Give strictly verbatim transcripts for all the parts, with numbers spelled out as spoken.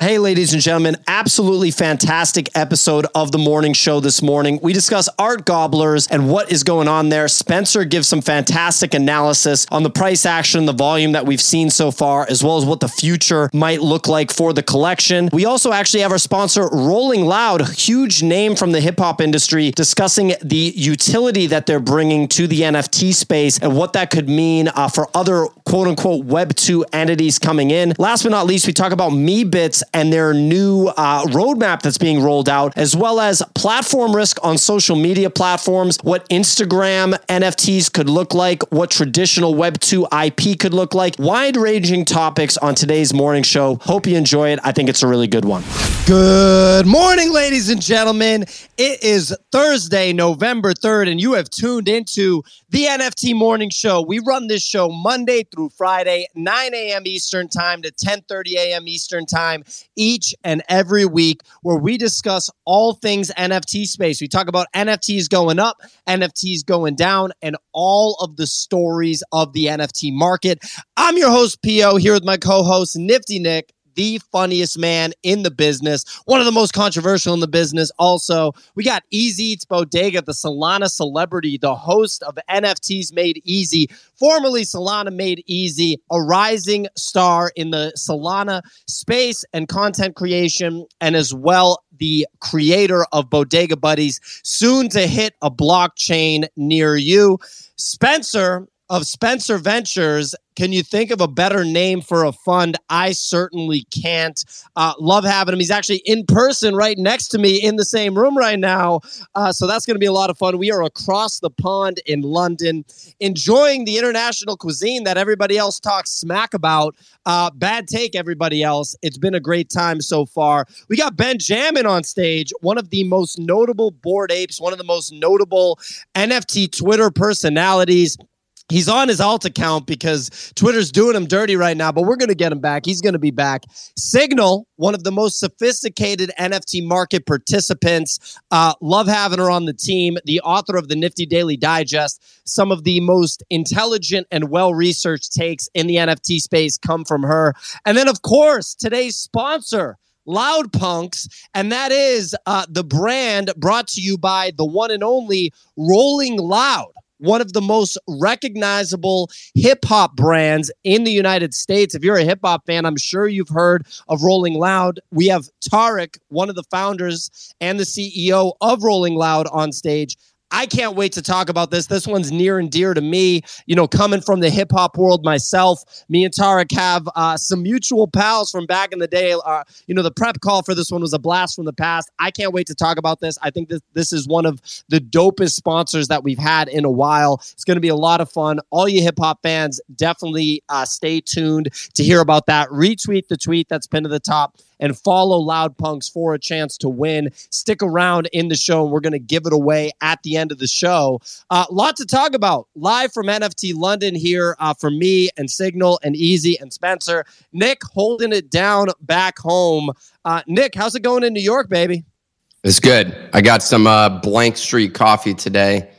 Hey, ladies and gentlemen, absolutely fantastic episode of The Morning Show this morning. We discuss Art Gobblers and what is going on there. Spencer gives some fantastic analysis on the price action, the volume that we've seen so far, as well as what the future might look like for the collection. We also actually have our sponsor, Rolling Loud, huge name from the hip hop industry, discussing the utility that they're bringing to the N F T space and what that could mean uh, for other quote unquote Web two entities coming in. Last but not least, we talk about Meebits and their new uh, roadmap that's being rolled out, as well as platform risk on social media platforms, what Instagram N F Ts could look like, what traditional Web two I P could look like. Wide-ranging topics on today's morning show. Hope you enjoy it. I think it's a really good one. Good morning, ladies and gentlemen. It is Thursday, November third, and you have tuned into the N F T Morning Show. We run this show Monday through Friday, nine a.m. Eastern Time to ten thirty a.m. Eastern Time, each and every week, where we discuss all things N F T space. We talk about N F Ts going up, N F Ts going down, and all of the stories of the N F T market. I'm your host, P O, here with my co-host, Nifty Nick, the funniest man in the business, one of the most controversial in the business. Also, we got Easy Eats Bodega, the Solana celebrity, the host of N F Ts Made Easy, formerly Solana Made Easy, a rising star in the Solana space and content creation, and as well the creator of Bodega Buddies, soon to hit a blockchain near you. Spencer of Spencer Ventures. Can you think of a better name for a fund? I certainly can't. Uh, love having him. He's actually in person right next to me in the same room right now. Uh, so that's going to be a lot of fun. We are across the pond in London, enjoying the international cuisine that everybody else talks smack about. Uh, bad take, everybody else. It's been a great time so far. We got Benjamin on stage, one of the most notable Bored Apes, one of the most notable N F T Twitter personalities. He's on his alt account because Twitter's doing him dirty right now, but we're going to get him back. He's going to be back. Signal, one of the most sophisticated N F T market participants. Uh, love having her on the team. The author of the Nifty Daily Digest. Some of the most intelligent and well-researched takes in the N F T space come from her. And then, of course, today's sponsor, LoudPunx, and that is uh, the brand brought to you by the one and only Rolling Loud, one of the most recognizable hip-hop brands in the United States. If you're a hip-hop fan, I'm sure you've heard of Rolling Loud. We have Tariq, one of the founders and the C E O of Rolling Loud, on stage. I can't wait to talk about this. This one's near and dear to me. You know, coming from the hip-hop world myself, me and Tariq have uh, some mutual pals from back in the day. Uh, you know, the prep call for this one was a blast from the past. I can't wait to talk about this. I think this, this is one of the dopest sponsors that we've had in a while. It's going to be a lot of fun. All you hip-hop fans, definitely uh, stay tuned to hear about that. Retweet the tweet that's pinned to the top, and follow LoudPunx for a chance to win. Stick around in the show, and we're going to give it away at the end of the show. Uh, lot to talk about. Live from N F T London here uh, for me and Signal and Easy and Spencer. Nick holding it down back home. Uh, Nick, how's it going in New York, baby? It's good. I got some uh, Blank Street coffee today,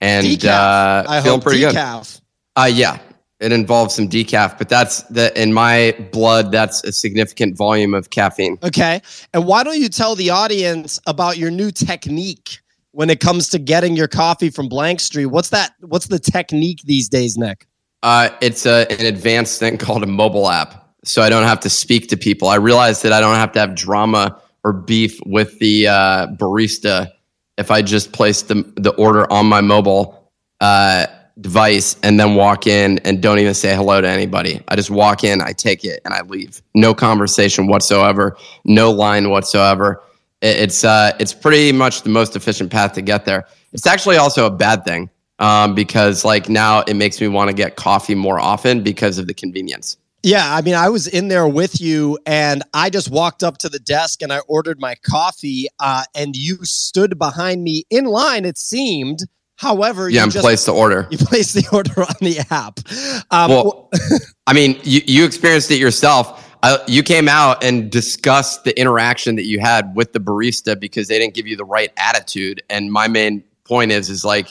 and decaf. Uh, I feel pretty decaf. Good. Uh, yeah. It involves some decaf, but that's the in my blood, that's a significant volume of caffeine. Okay. And why don't you tell the audience about your new technique when it comes to getting your coffee from Blank Street? What's that? What's the technique these days, Nick? Uh, it's a, an advanced thing called a mobile app. So I don't have to speak to people. I realize that I don't have to have drama or beef with the uh, barista if I just place the, the order on my mobile uh device and then walk in and don't even say hello to anybody. I just walk in, I take it, and I leave. No conversation whatsoever, no line whatsoever. It's uh, it's pretty much the most efficient path to get there. It's actually also a bad thing um, because like now it makes me want to get coffee more often because of the convenience. Yeah, I mean, I was in there with you, and I just walked up to the desk and I ordered my coffee, uh, and you stood behind me in line, it seemed. However, yeah, you just place the order. You place the order on the app. Um, well, I mean, you, you experienced it yourself. I, you came out and discussed the interaction that you had with the barista because they didn't give you the right attitude. And my main point is, is like,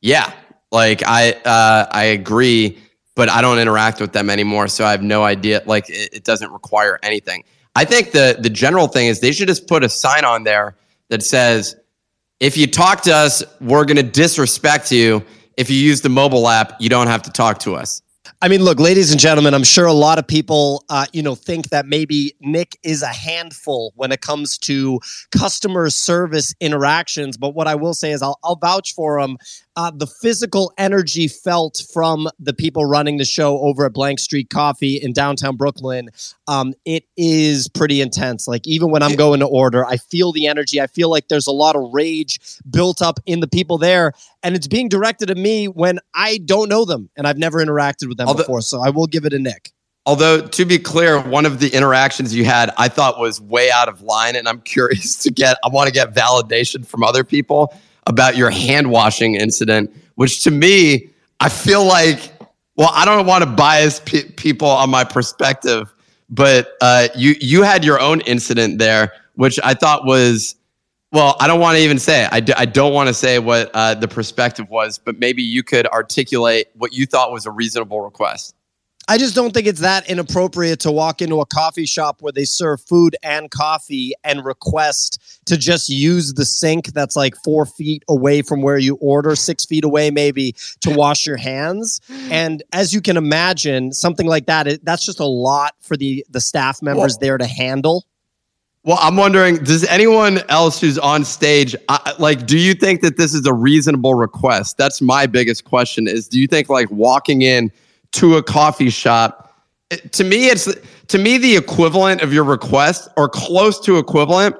yeah, like I, uh, I agree, but I don't interact with them anymore, so I have no idea. Like, it, it doesn't require anything. I think the, the general thing is they should just put a sign on there that says, if you talk to us, we're going to disrespect you. If you use the mobile app, you don't have to talk to us. I mean, look, ladies and gentlemen, I'm sure a lot of people, uh, you know, think that maybe Nick is a handful when it comes to customer service interactions. But what I will say is I'll, I'll vouch for him. Uh, the physical energy felt from the people running the show over at Blank Street Coffee in downtown Brooklyn, um, it is pretty intense. Like, even when I'm going to order, I feel the energy. I feel like there's a lot of rage built up in the people there, and it's being directed at me when I don't know them, and I've never interacted with them although, before, so I will give it a Nick. Although, to be clear, one of the interactions you had, I thought was way out of line, and I'm curious to get, I want to get validation from other people about your hand washing incident, which to me, I feel like, well, I don't want to bias pe- people on my perspective, but uh, you you had your own incident there, which I thought was, well, I don't want to even say it. I, d- I don't want to say what uh, the perspective was, but maybe you could articulate what you thought was a reasonable request. I just don't think it's that inappropriate to walk into a coffee shop where they serve food and coffee and request to just use the sink that's like four feet away from where you order, six feet away maybe, to wash your hands. And as you can imagine, something like that, it, that's just a lot for the, the staff members well, there to handle. Well, I'm wondering, does anyone else who's on stage, I, like, do you think that this is a reasonable request? That's my biggest question is, do you think like walking in to a coffee shop, to me, it's to me the equivalent of your request or close to equivalent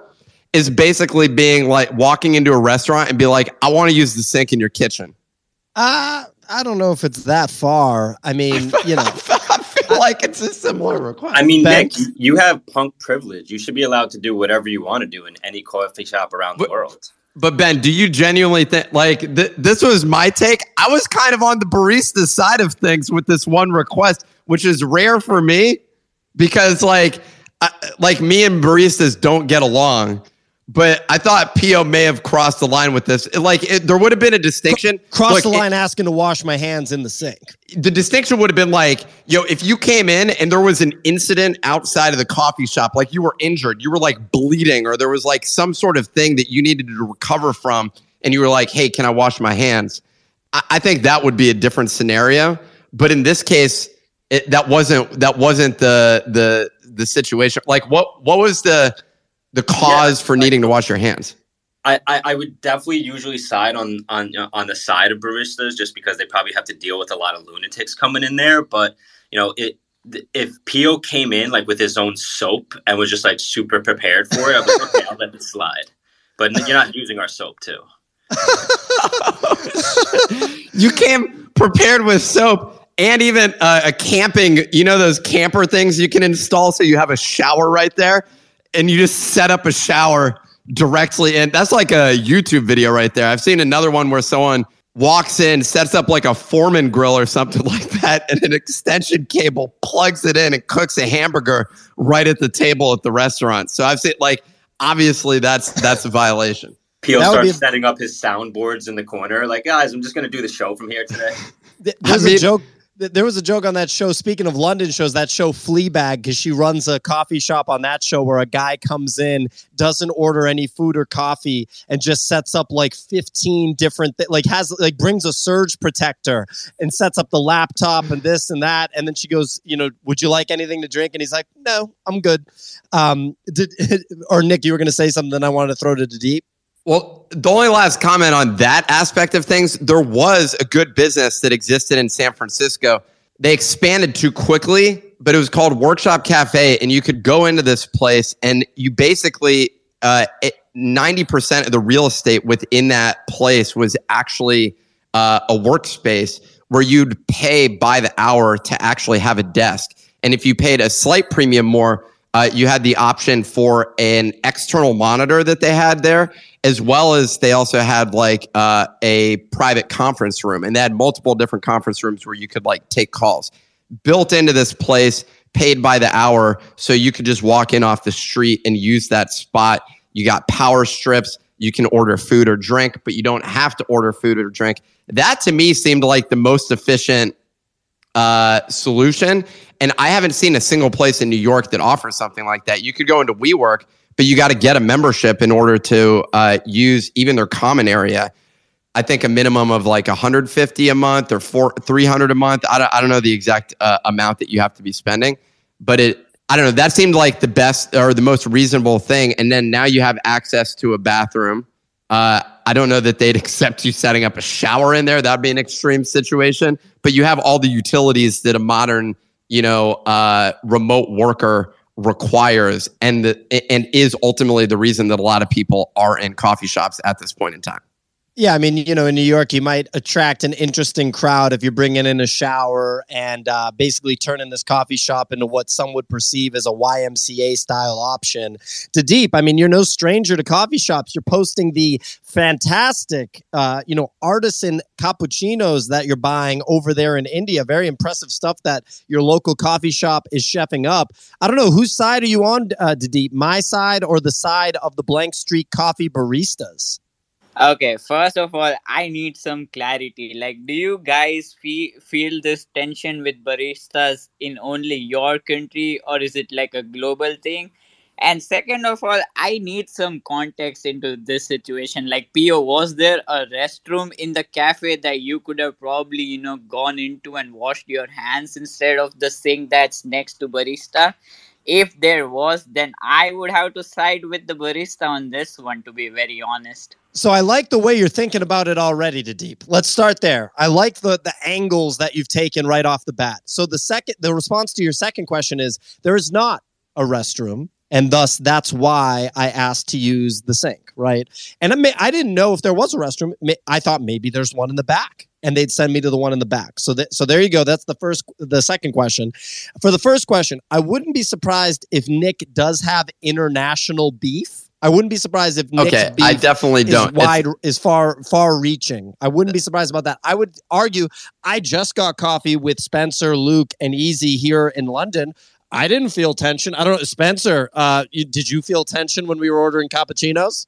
is basically being like walking into a restaurant and be like, I want to use the sink in your kitchen. Uh, I don't know if it's that far. I mean, you know, I feel like it's a similar request. I mean, Nick, you have punk privilege. You should be allowed to do whatever you want to do in any coffee shop around the but, world. But Ben, do you genuinely think, like, th- this was my take? I was kind of on the barista side of things with this one request, which is rare for me because, like, I, like me and baristas don't get along. But I thought P O may have crossed the line with this. Like, it, there would have been a distinction. Cross Look, the line it, asking to wash my hands in the sink. The distinction would have been like, yo, if you came in and there was an incident outside of the coffee shop, like you were injured, you were like bleeding, or there was like some sort of thing that you needed to recover from, and you were like, hey, can I wash my hands? I, I think that would be a different scenario. But in this case, it, that wasn't that wasn't the the the situation. Like, what what was the... The cause yeah, for needing I, to wash your hands. I, I, I would definitely usually side on on on the side of baristas just because they probably have to deal with a lot of lunatics coming in there. But you know, it if Pio came in like with his own soap and was just like super prepared for it, I'd be like, okay, I'll let it slide. But you're not using our soap too. You came prepared with soap. And even uh, a camping, you know, those camper things you can install so you have a shower right there. And you just set up a shower directly in. That's like a YouTube video right there. I've seen another one where someone walks in, sets up like a Foreman grill or something like that, and an extension cable plugs it in and cooks a hamburger right at the table at the restaurant. So I've seen, like, obviously that's that's a violation. Peel starts a- setting up his soundboards in the corner. Like, guys, I'm just going to do the show from here today. There's I mean, a joke. There was a joke on that show. Speaking of London shows, that show Fleabag, because she runs a coffee shop on that show where a guy comes in, doesn't order any food or coffee, and just sets up like fifteen different, th- like has like brings a surge protector and sets up the laptop and this and that. And then she goes, you know, would you like anything to drink? And he's like, no, I'm good. Um, did, or Nick, you were going to say something and I wanted to throw to the deep. Well, the only last comment on that aspect of things, there was a good business that existed in San Francisco. They expanded too quickly, but it was called Workshop Cafe, and you could go into this place, and you basically, uh, it, ninety percent of the real estate within that place was actually uh, a workspace where you'd pay by the hour to actually have a desk. And if you paid a slight premium more, uh, you had the option for an external monitor that they had there, as well as they also had like uh, a private conference room, and they had multiple different conference rooms where you could like take calls. Built into this place, paid by the hour, so you could just walk in off the street and use that spot. You got power strips, you can order food or drink, but you don't have to order food or drink. That to me seemed like the most efficient uh, solution. And I haven't seen a single place in New York that offers something like that. You could go into WeWork, but you got to get a membership in order to uh, use even their common area. I think a minimum of like one hundred fifty a month or four, three hundred a month. I don't, I don't know the exact uh, amount that you have to be spending, but it, I don't know. That seemed like the best or the most reasonable thing. And then now you have access to a bathroom. Uh, I don't know that they'd accept you setting up a shower in there. That'd be an extreme situation, but you have all the utilities that a modern, you know, uh, remote worker requires, and the, and is ultimately the reason that a lot of people are in coffee shops at this point in time. Yeah, I mean, you know, in New York, you might attract an interesting crowd if you're bringing in a shower and uh, basically turning this coffee shop into what some would perceive as a Y M C A-style option. Tadeep, I mean, you're no stranger to coffee shops. You're posting the fantastic, uh, you know, artisan cappuccinos that you're buying over there in India. Very impressive stuff that your local coffee shop is chefing up. I don't know, whose side are you on, uh, Tadeep? My side or the side of the Blank Street coffee baristas? Okay, first of all, I need some clarity. Like, do you guys fe- feel this tension with baristas in only your country, or is it like a global thing? And second of all, I need some context into this situation. Like, P O, was there a restroom in the cafe that you could have probably, you know, gone into and washed your hands instead of the sink that's next to barista? If there was, then I would have to side with the barista on this one, to be very honest. So I like the way you're thinking about it already, Tadeep. Let's start there. I like the, the angles that you've taken right off the bat. So the second, the response to your second question is, there is not a restroom, and thus that's why I asked to use the sink, right? And I, may, I didn't know if there was a restroom. I thought maybe there's one in the back, and they'd send me to the one in the back. So that, so there you go. That's the first, the second question. For the first question, I wouldn't be surprised if Nick does have international beef. I wouldn't be surprised if Nick's okay, beef I definitely don't. is wide, it's, is far, far reaching. I wouldn't be surprised about that. I would argue, I just got coffee with Spencer, Luke, and Easy here in London. I didn't feel tension. I don't know. Spencer, uh, you, did you feel tension when we were ordering cappuccinos?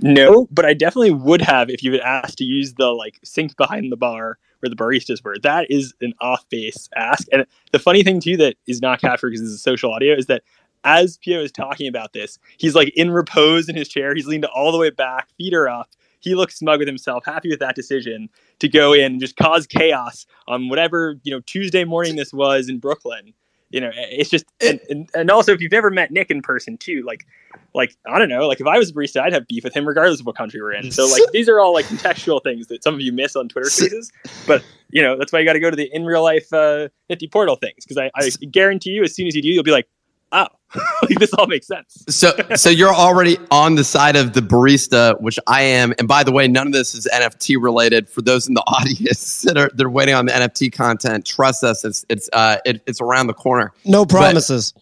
No, but I definitely would have if you had asked to use the like sink behind the bar where the baristas were. That is an off-base ask. And the funny thing, too, that is not captured because it's social audio is that as Pio is talking about this, he's like in repose in his chair. He's leaned all the way back, feet are up. He looks smug with himself, happy with that decision to go in and just cause chaos on whatever, you know, Tuesday morning this was in Brooklyn. You know, it's just, and, and, and also if you've never met Nick in person too, like, like, I don't know, like if I was a barista, I'd have beef with him regardless of what country we're in. So like, these are all like contextual things that some of you miss on Twitter spaces, but you know, that's why you got to go to the in real life uh, Nifty portal things. Cause I, I guarantee you, as soon as you do, you'll be like, oh, like, this all makes sense. So, so you're already on the side of the barista, which I am. And by the way, none of this is N F T related for those in the audience that are, they're waiting on the N F T content. Trust us. It's, it's, uh, it, it's around the corner. No promises.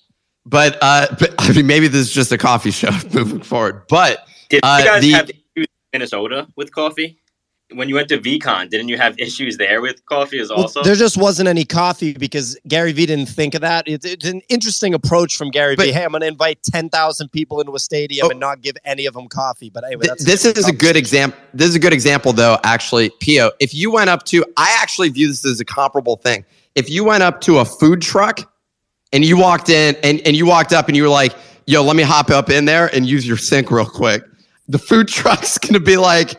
But, But, uh, but I mean, maybe this is just a coffee shop moving forward. But did uh, you guys the, have issues in Minnesota with coffee? When you went to VCon, didn't you have issues there with coffee as well, also? There just wasn't any coffee because Gary Vee didn't think of that. It's, it's an interesting approach from Gary Vee. Hey, I'm going to invite ten thousand people into a stadium oh, and not give any of them coffee. But anyway, that's th- this is a good example. This is a good example, though. Actually, Pio, if you went up to, I actually view this as a comparable thing. If you went up to a food truck. And you walked in and, and you walked up and you were like, yo, let me hop up in there and use your sink real quick. The food truck's going to be like,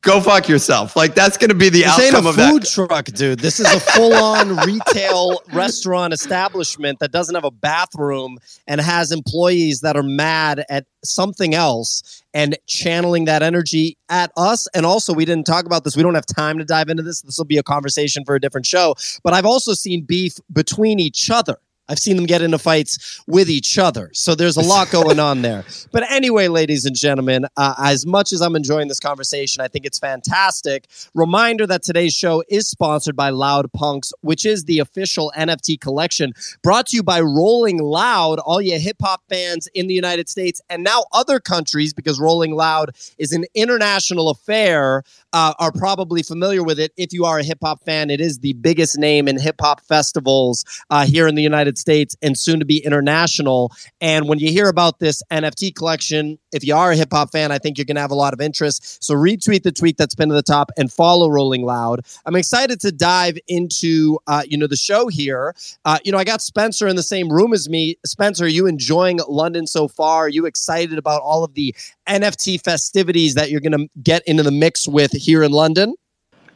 go fuck yourself. Like, that's going to be the outcome of that. This ain't a food truck, dude. This is a full-on retail restaurant establishment that doesn't have a bathroom and has employees that are mad at something else and channeling that energy at us. And also, we didn't talk about this. We don't have time to dive into this. This will be a conversation for a different show. But I've also seen beef between each other. I've seen them get into fights with each other. So there's a lot going on there. But anyway, ladies and gentlemen, uh, as much as I'm enjoying this conversation, I think it's fantastic. Reminder that today's show is sponsored by LoudPunx, which is the official N F T collection brought to you by Rolling Loud, all you hip-hop fans in the United States and now other countries, because Rolling Loud is an international affair, uh, are probably familiar with it. If you are a hip-hop fan, it is the biggest name in hip-hop festivals uh, here in the United States. United States and soon to be international. And when you hear about this N F T collection, if you are a hip hop fan, I think you're going to have a lot of interest. So retweet the tweet that's been to the top and follow Rolling Loud. I'm excited to dive into, uh, you know, the show here. Uh, you know, I got Spencer in the same room as me. Spencer, are you enjoying London so far? Are you excited about all of the N F T festivities that you're going to get into the mix with here in London?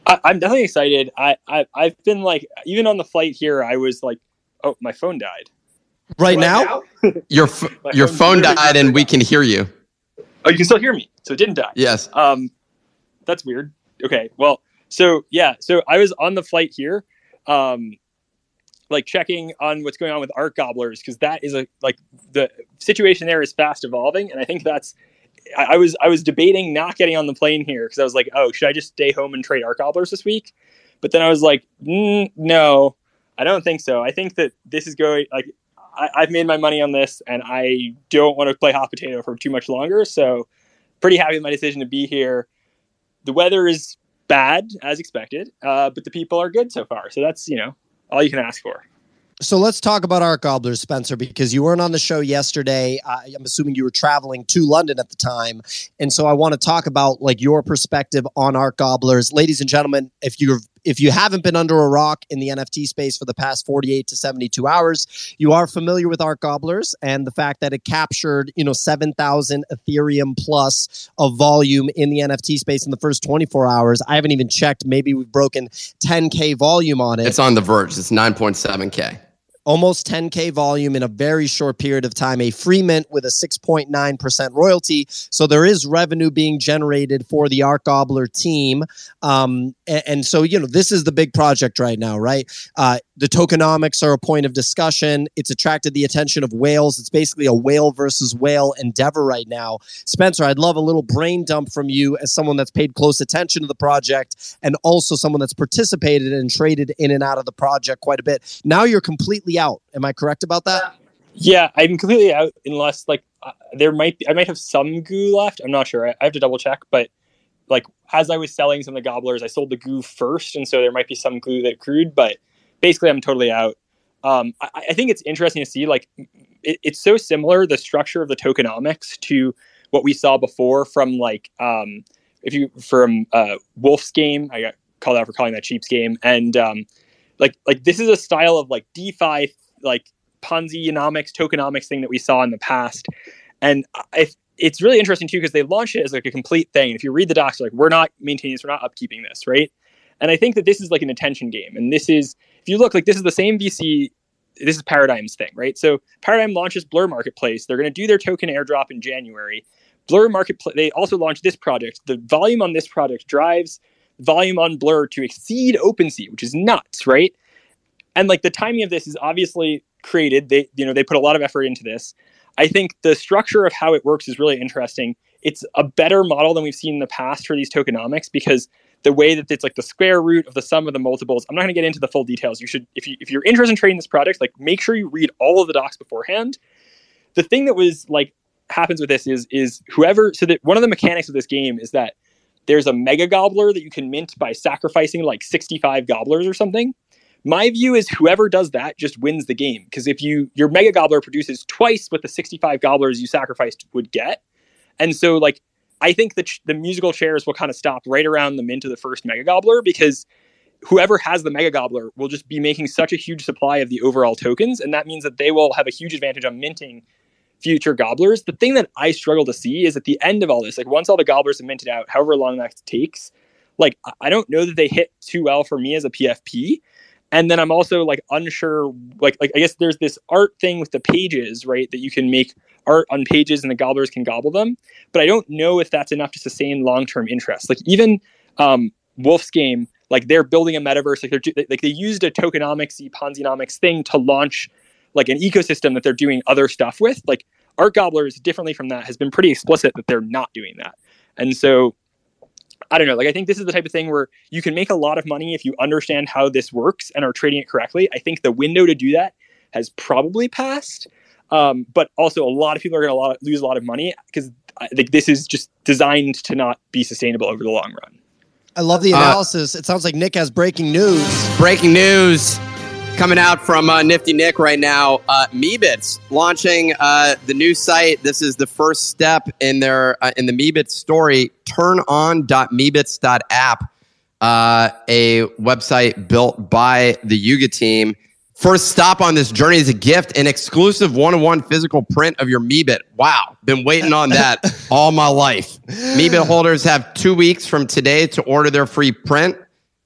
I, I'm definitely excited. I, I, I've been like, even on the flight here, I was like, oh, my phone died. Right, right now? now? Your f- your phone, phone died and we can hear you. Oh, you can still hear me. So it didn't die. Yes. Um, that's weird. Okay. Well, so yeah, so I was on the flight here, um, like checking on what's going on with Art Gobblers, because that is a like the situation there is fast evolving. And I think that's, I, I was I was debating not getting on the plane here because I was like, oh, should I just stay home and trade Art Gobblers this week? But then I was like, mm, no, I don't think so. I think that this is going like, I, I've made my money on this and I don't want to play hot potato for too much longer. So pretty happy with my decision to be here. The weather is bad as expected, uh, but the people are good so far. So that's, you know, all you can ask for. So let's talk about Art Gobblers, Spencer, because you weren't on the show yesterday. Uh, I'm assuming you were traveling to London at the time. And so I want to talk about like your perspective on Art Gobblers. Ladies and gentlemen, if you're If you haven't been under a rock in the N F T space for the past forty-eight to seventy-two hours, you are familiar with Art Gobblers and the fact that it captured, you know, seven thousand Ethereum plus of volume in the N F T space in the first twenty-four hours. I haven't even checked. Maybe we've broken ten K volume on it. It's on the verge. It's nine point seven K. Almost ten K volume in a very short period of time, a free mint with a six point nine percent royalty. So there is revenue being generated for the Art Gobbler team. Um, and, and so, you know, this is the big project right now, right? Uh, the tokenomics are a point of discussion. It's attracted the attention of whales. It's basically a whale versus whale endeavor right now. Spencer, I'd love a little brain dump from you as someone that's paid close attention to the project and also someone that's participated and traded in and out of the project quite a bit. Now you're completely out. Am I correct about that? Yeah, I'm completely out unless like uh, there might be, I might have some goo left. I'm not sure. I, I have to double check. But like as I was selling some of the gobblers, I sold the goo first. And so there might be some goo that accrued. But basically, I'm totally out. Um, I, I think it's interesting to see like it, it's so similar, the structure of the tokenomics to what we saw before from like um, if you from uh, Wolf's game. I got called out for calling that Cheap's game. And um, Like, like this is a style of like DeFi, like Ponzi-onomics, tokenomics thing that we saw in the past. And if, it's really interesting too, because they launched it as like a complete thing. If you read the docs, like we're not maintaining this, we're not upkeeping this, right? And I think that this is like an attention game. And this is, if you look, like this is the same V C, this is Paradigm's thing, right? So Paradigm launches Blur Marketplace. They're going to do their token airdrop in January. Blur Marketplace, they also launched this project. The volume on this project drives volume on Blur to exceed OpenSea, which is nuts, right? And like the timing of this is obviously created. They, you know, they put a lot of effort into this. I think the structure of how it works is really interesting. It's a better model than we've seen in the past for these tokenomics because the way that it's like the square root of the sum of the multiples. I'm not going to get into the full details. You should, if you if you're interested in trading this product, like make sure you read all of the docs beforehand. The thing that was like happens with this is is whoever. So that one of the mechanics of this game is that there's a mega gobbler that you can mint by sacrificing like sixty-five gobblers or something. My view is whoever does that just wins the game. Because if you your mega gobbler produces twice what the sixty-five gobblers you sacrificed would get. And so like, I think the, ch- the musical chairs will kind of stop right around the mint of the first mega gobbler because whoever has the mega gobbler will just be making such a huge supply of the overall tokens. And that means that they will have a huge advantage on minting future gobblers. The thing that I struggle to see is at the end of all this, like once all the gobblers are minted out, however long that takes, like I don't know that they hit too well for me as a P F P. And then I'm also like unsure, like like I guess there's this art thing with the pages, right? That you can make art on pages and the gobblers can gobble them. But I don't know if that's enough to sustain long-term interest. Like even um, Wolf's game, like they're building a metaverse, like they're like they used a tokenomics-y, Ponzi-nomics thing to launch like an ecosystem that they're doing other stuff with. Like Art Gobblers, differently from that, has been pretty explicit that they're not doing that. And so, I don't know, like I think this is the type of thing where you can make a lot of money if you understand how this works and are trading it correctly. I think the window to do that has probably passed. Um, but also a lot of people are going to lose a lot of money because I think this is just designed to not be sustainable over the long run. I love the analysis. Uh, it sounds like Nick has breaking news. Breaking news. Coming out from uh, Nifty Nick right now, uh, Meebits launching uh, the new site. This is the first step in their uh, in the Meebits story. turn on dot meebits dot app, uh, a website built by the Yuga team. First stop on this journey is a gift, an exclusive one-on-one physical print of your Meebit. Wow, been waiting on that all my life. Meebit holders have two weeks from today to order their free print.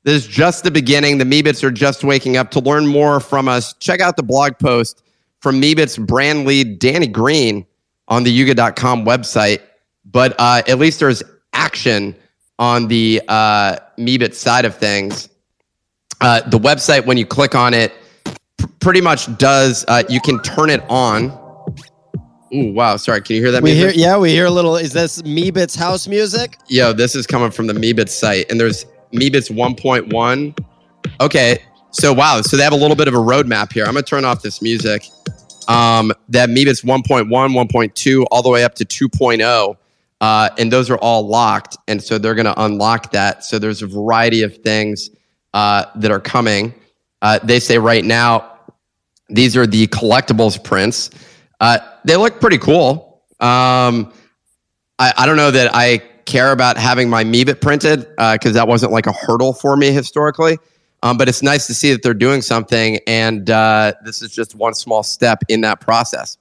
This is just the beginning. The Meebits are just waking up. To learn more from us, check out the blog post from Meebits brand lead Danny Green on the yuga dot com website. But uh, at least there's action on the uh, Meebits side of things. Uh, the website, when you click on it, pr- pretty much does, uh, you can turn it on. Ooh, wow. Sorry, can you hear that we music? Hear, yeah, we hear a little. Is this Meebits house music? Yo, this is coming from the Meebits site. And there's Meebits one point one. Okay, so wow, so they have a little bit of a roadmap here. I'm gonna turn off this music. Um, that Meebits one point one, one point two, all the way up to two point oh, uh, and those are all locked. And so they're gonna unlock that. So there's a variety of things uh, that are coming. Uh, they say right now these are the collectibles prints. Uh, they look pretty cool. Um, I, I don't know that I care about having my Meebit printed because uh, that wasn't like a hurdle for me historically. Um, but it's nice to see that they're doing something, and uh, this is just one small step in that process.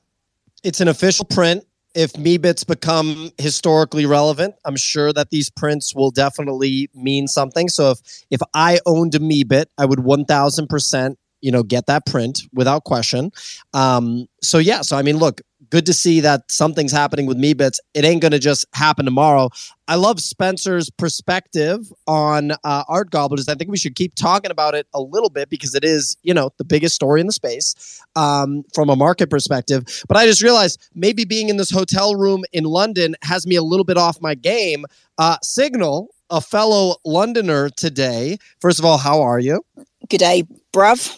It's an official print. If Meebits become historically relevant, I'm sure that these prints will definitely mean something. So if if I owned a Meebit, I would one thousand percent you know get that print without question. Um, so yeah, so I mean, look, good to see that something's happening with Meebits. It ain't going to just happen tomorrow. I love Spencer's perspective on uh, Art Gobblers. I think we should keep talking about it a little bit because it is, you know, the biggest story in the space um, from a market perspective. But I just realized maybe being in this hotel room in London has me a little bit off my game. Uh, Signal, a fellow Londoner today. First of all, how are you? G'day, bruv.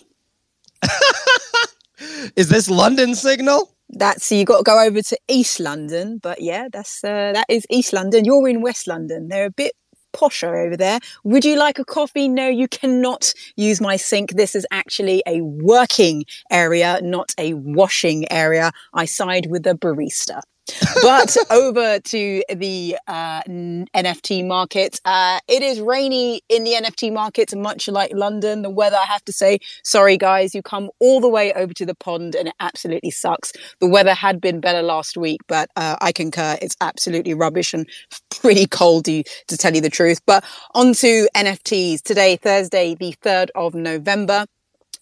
Is this London Signal? That's so you got to go over to East London, but yeah, that's uh, that is East London. You're in West London. They're a bit posher over there. Would you like a coffee? No, you cannot use my sink. This is actually a working area, not a washing area. I side with the barista. But over to the uh, N F T market. Uh, it is rainy in the N F T market, much like London. The weather, I have to say, sorry guys, you come all the way over to the pond and it absolutely sucks. The weather had been better last week, but uh, I concur. It's absolutely rubbish and pretty cold, to, to tell you the truth. But on to N F Ts. Today, Thursday, the third of November.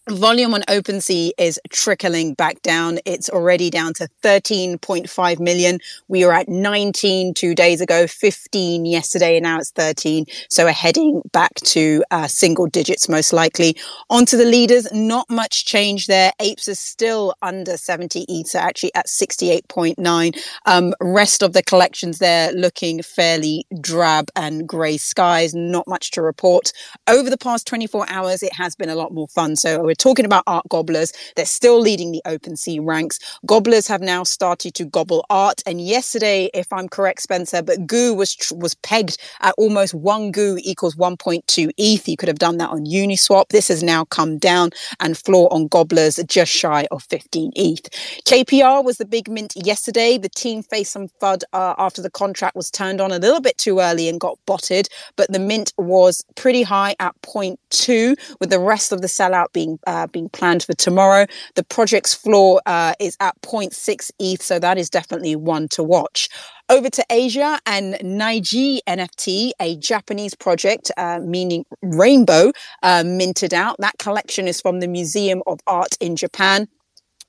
Volume on OpenSea is trickling back down. It's already down to thirteen point five million. We were at nineteen two days ago, fifteen yesterday, and now it's thirteen. So we're heading back to uh, single digits, most likely. On to the leaders, not much change there. Apes is still under seventy E T H, actually at sixty-eight point nine. Um, rest of the collections there looking fairly drab and grey skies. Not much to report. Over the past twenty-four hours, it has been a lot more fun. So we're talking about Art Gobblers. They're still leading the OpenSea ranks. Gobblers have now started to gobble art. And yesterday, if I'm correct, Spencer, but Goo was was pegged at almost one Goo equals one point two E T H. You could have done that on Uniswap. This has now come down, and floor on Gobblers just shy of fifteen E T H. K P R was the big mint yesterday. The team faced some F U D uh, after the contract was turned on a little bit too early and got botted. But the mint was pretty high at zero point two, with the rest of the sellout being Uh, being planned for tomorrow. The project's floor uh, is at zero point six E T H, so that is definitely one to watch. Over to Asia and Naiji N F T, a Japanese project, uh, meaning rainbow, uh, minted out. That collection is from the Museum of Art in Japan.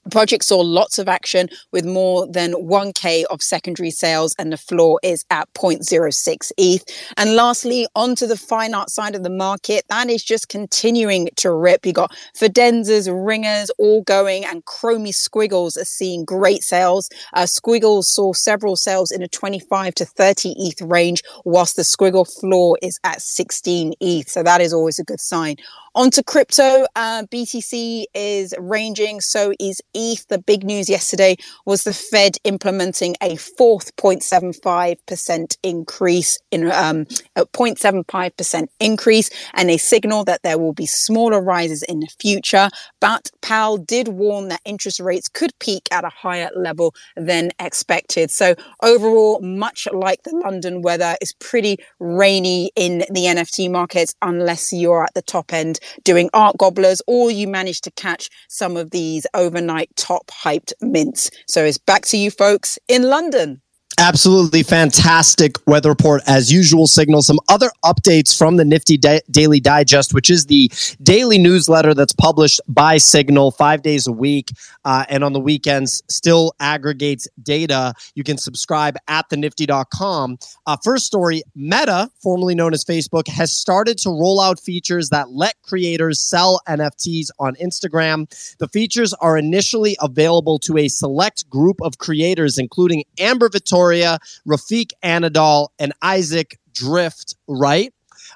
The project saw lots of action with more than one K of secondary sales, and the floor is at zero point zero six E T H. And lastly, onto the fine art side of the market, that is just continuing to rip. You got Fidenzas, Ringers, all going, and Chromie Squiggles are seeing great sales. Uh, Squiggles saw several sales in a twenty-five to thirty E T H range, whilst the Squiggle floor is at sixteen E T H. So that is always a good sign. Onto crypto, uh, B T C is ranging, so is E T H. E T H, the big news yesterday was the Fed implementing a fourth zero point seven five percent increase in um, a zero point seven five percent increase, and a signal that there will be smaller rises in the future. But Powell did warn that interest rates could peak at a higher level than expected. So overall, much like the London weather, it's pretty rainy in the N F T markets unless you're at the top end doing Art Gobblers or you manage to catch some of these overnight top hyped mints. So it's back to you folks in London. Absolutely fantastic weather report as usual. Signal some other updates from the Nifty Di- Daily Digest, which is the daily newsletter that's published by Signal five days a week, uh, and on the weekends still aggregates data. You can subscribe at the nifty dot com. Uh, first story, Meta, formerly known as Facebook, has started to roll out features that let creators sell N F Ts on Instagram. The features are initially available to a select group of creators, including Amber Vittori, Rafik Anadol, and Isaac Drift, right?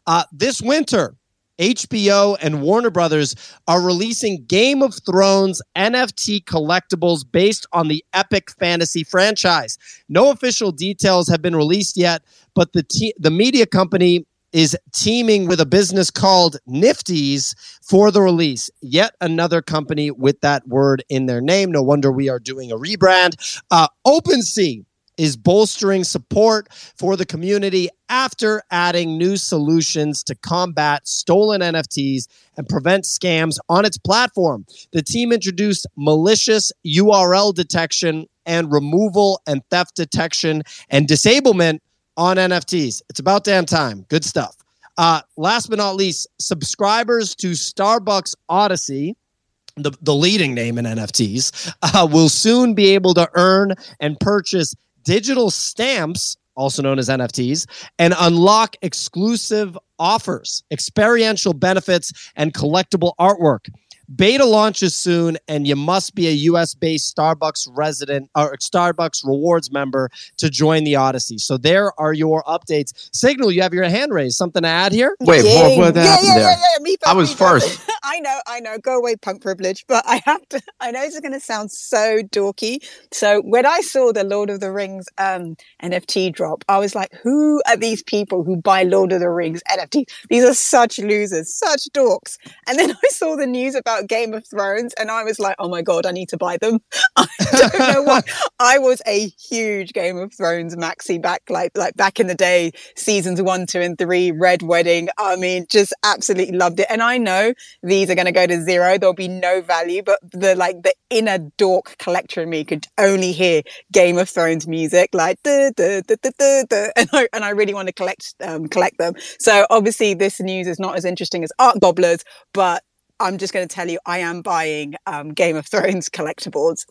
Uh, this winter, H B O and Warner Brothers are releasing Game of Thrones N F T collectibles based on the epic fantasy franchise. No official details have been released yet, but the te- the media company is teaming with a business called Nifties for the release. Yet another company with that word in their name. No wonder we are doing a rebrand. Uh, OpenSea is bolstering support for the community after adding new solutions to combat stolen N F Ts and prevent scams on its platform. The team introduced malicious U R L detection and removal and theft detection and disablement on N F Ts. It's about damn time. Good stuff. Uh, last but not least, subscribers to Starbucks Odyssey, the, the leading name in N F Ts, uh, will soon be able to earn and purchase digital stamps, also known as N F Ts, and unlock exclusive offers, experiential benefits, and collectible artwork. Beta launches soon, and you must be a U S-based Starbucks resident or Starbucks Rewards member to join the Odyssey. So there are your updates. Signal, you have your hand raised. Something to add here? Wait, what, what yeah, happened yeah, there? Yeah, yeah, yeah. Me first, I was me first. first. I know, I know. Go away, punk privilege. But I have to. I know this is going to sound so dorky. So when I saw the Lord of the Rings um, N F T drop, I was like, who are these people who buy Lord of the Rings N F Ts? These are such losers, such dorks. And then I saw the news about Game of Thrones and I was like, oh my god, I need to buy them. I don't know why. I was a huge Game of Thrones maxi back like like back in the day, seasons one, two and three, Red Wedding. I mean, just absolutely loved it. And I know these are going to go to zero, there'll be no value, but the like the inner dork collector in me could only hear Game of Thrones music like duh, duh, duh, duh, duh, duh. And I and I really want to collect um, collect them. So obviously this news is not as interesting as Art Gobblers, but I'm just going to tell you, I am buying um, Game of Thrones collectibles.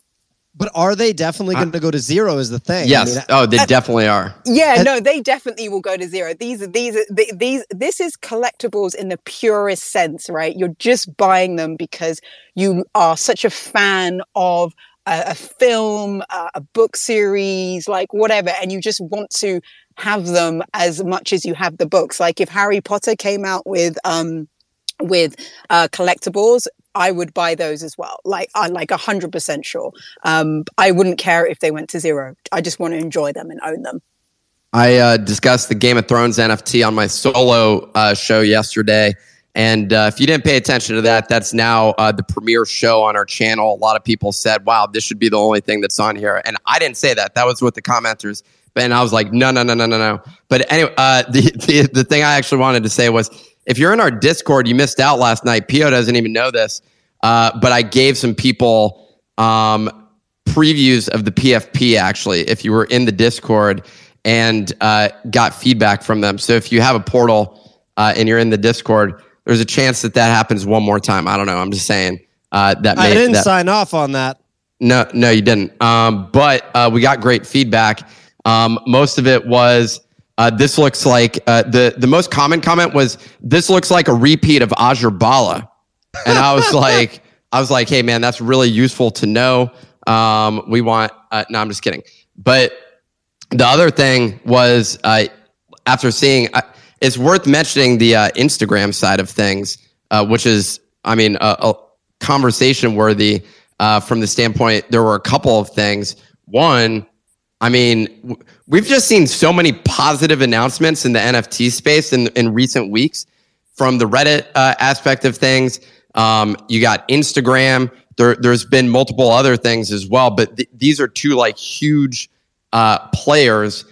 But are they definitely going to go to zero is the thing. Yes. I mean, oh, they uh, definitely are. Yeah, and, no, they definitely will go to zero. These are these are these this is collectibles in the purest sense, right? You're just buying them because you are such a fan of a, a film, uh, a book series, like whatever, and you just want to have them as much as you have the books. Like if Harry Potter came out with um with uh, collectibles, I would buy those as well. Like I'm like one hundred percent sure. Um, I wouldn't care if they went to zero. I just want to enjoy them and own them. I uh, discussed the Game of Thrones N F T on my solo uh, show yesterday. And uh, if you didn't pay attention to that, that's now uh, the premiere show on our channel. A lot of people said, wow, this should be the only thing that's on here. And I didn't say that. That was what the commenters. And I was like, no, no, no, no, no, no. But anyway, uh, the, the the thing I actually wanted to say was, if you're in our Discord, you missed out last night. Pio doesn't even know this, uh, but I gave some people um, previews of the P F P, actually, if you were in the Discord and uh, got feedback from them. So if you have a portal uh, and you're in the Discord, there's a chance that that happens one more time. I don't know. I'm just saying. Uh, that may, I didn't that, sign off on that. No, no, you didn't. Um, but uh, we got great feedback. Um, most of it was... Uh, this looks like uh, the the most common comment was this looks like a repeat of Ajur Bala, and I was like, I was like, hey man, that's really useful to know. Um, we want uh, no, I'm just kidding. But the other thing was uh, after seeing, uh, it's worth mentioning the uh, Instagram side of things, uh, which is, I mean, a, a conversation worthy uh, from the standpoint, there were a couple of things. One, I mean, we've just seen so many positive announcements in the N F T space in, in recent weeks from the Reddit uh, aspect of things. Um, you got Instagram. There, there's been multiple other things as well, but th- these are two like huge uh, players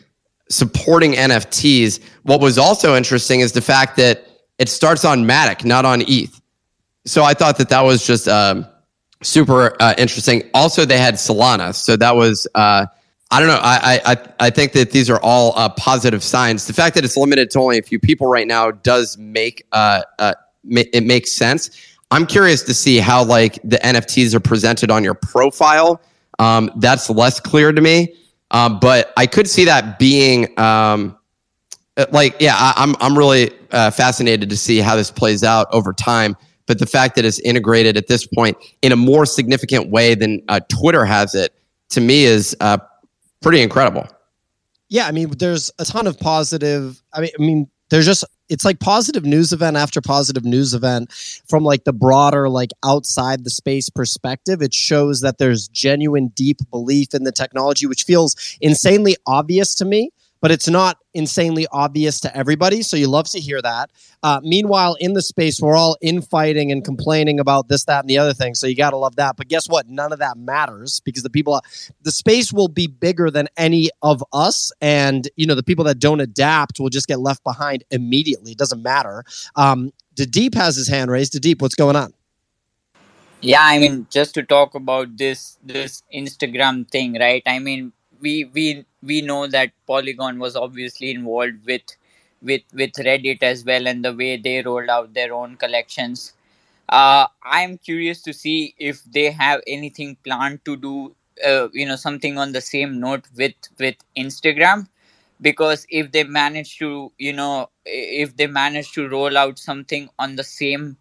supporting N F Ts. What was also interesting is the fact that it starts on Matic, not on E T H. So I thought that that was just um, super uh, interesting. Also, they had Solana. So that was, uh, I don't know. I, I, I think that these are all uh, positive signs. The fact that it's limited to only a few people right now does make, uh, uh, ma- it makes sense. I'm curious to see how like the N F Ts are presented on your profile. Um, that's less clear to me. Um, but I could see that being um, like, yeah, I, I'm I'm really uh, fascinated to see how this plays out over time. But the fact that it's integrated at this point in a more significant way than uh, Twitter has it, to me, is uh, pretty incredible. Yeah, I mean, there's a ton of positive. I mean, I mean, there's just it's like positive news event after positive news event from like the broader, like outside the space perspective. It shows that there's genuine, deep belief in the technology, which feels insanely obvious to me, but it's not insanely obvious to everybody. So you love to hear that. Uh, meanwhile, in the space, we're all infighting and complaining about this, that, and the other thing. So you got to love that. But guess what? None of that matters because the people, the space will be bigger than any of us. And, you know, the people that don't adapt will just get left behind immediately. It doesn't matter. Um, Deep has his hand raised. Deep, what's going on? Yeah, I mean, just to talk about this, this Instagram thing, right? I mean, we, we, we know that Polygon was obviously involved with, with, with Reddit as well, and the way they rolled out their own collections. Uh, I'm curious to see if they have anything planned to do, uh, you know, something on the same note with, with Instagram, because if they manage to, you know, if they manage to roll out something on the same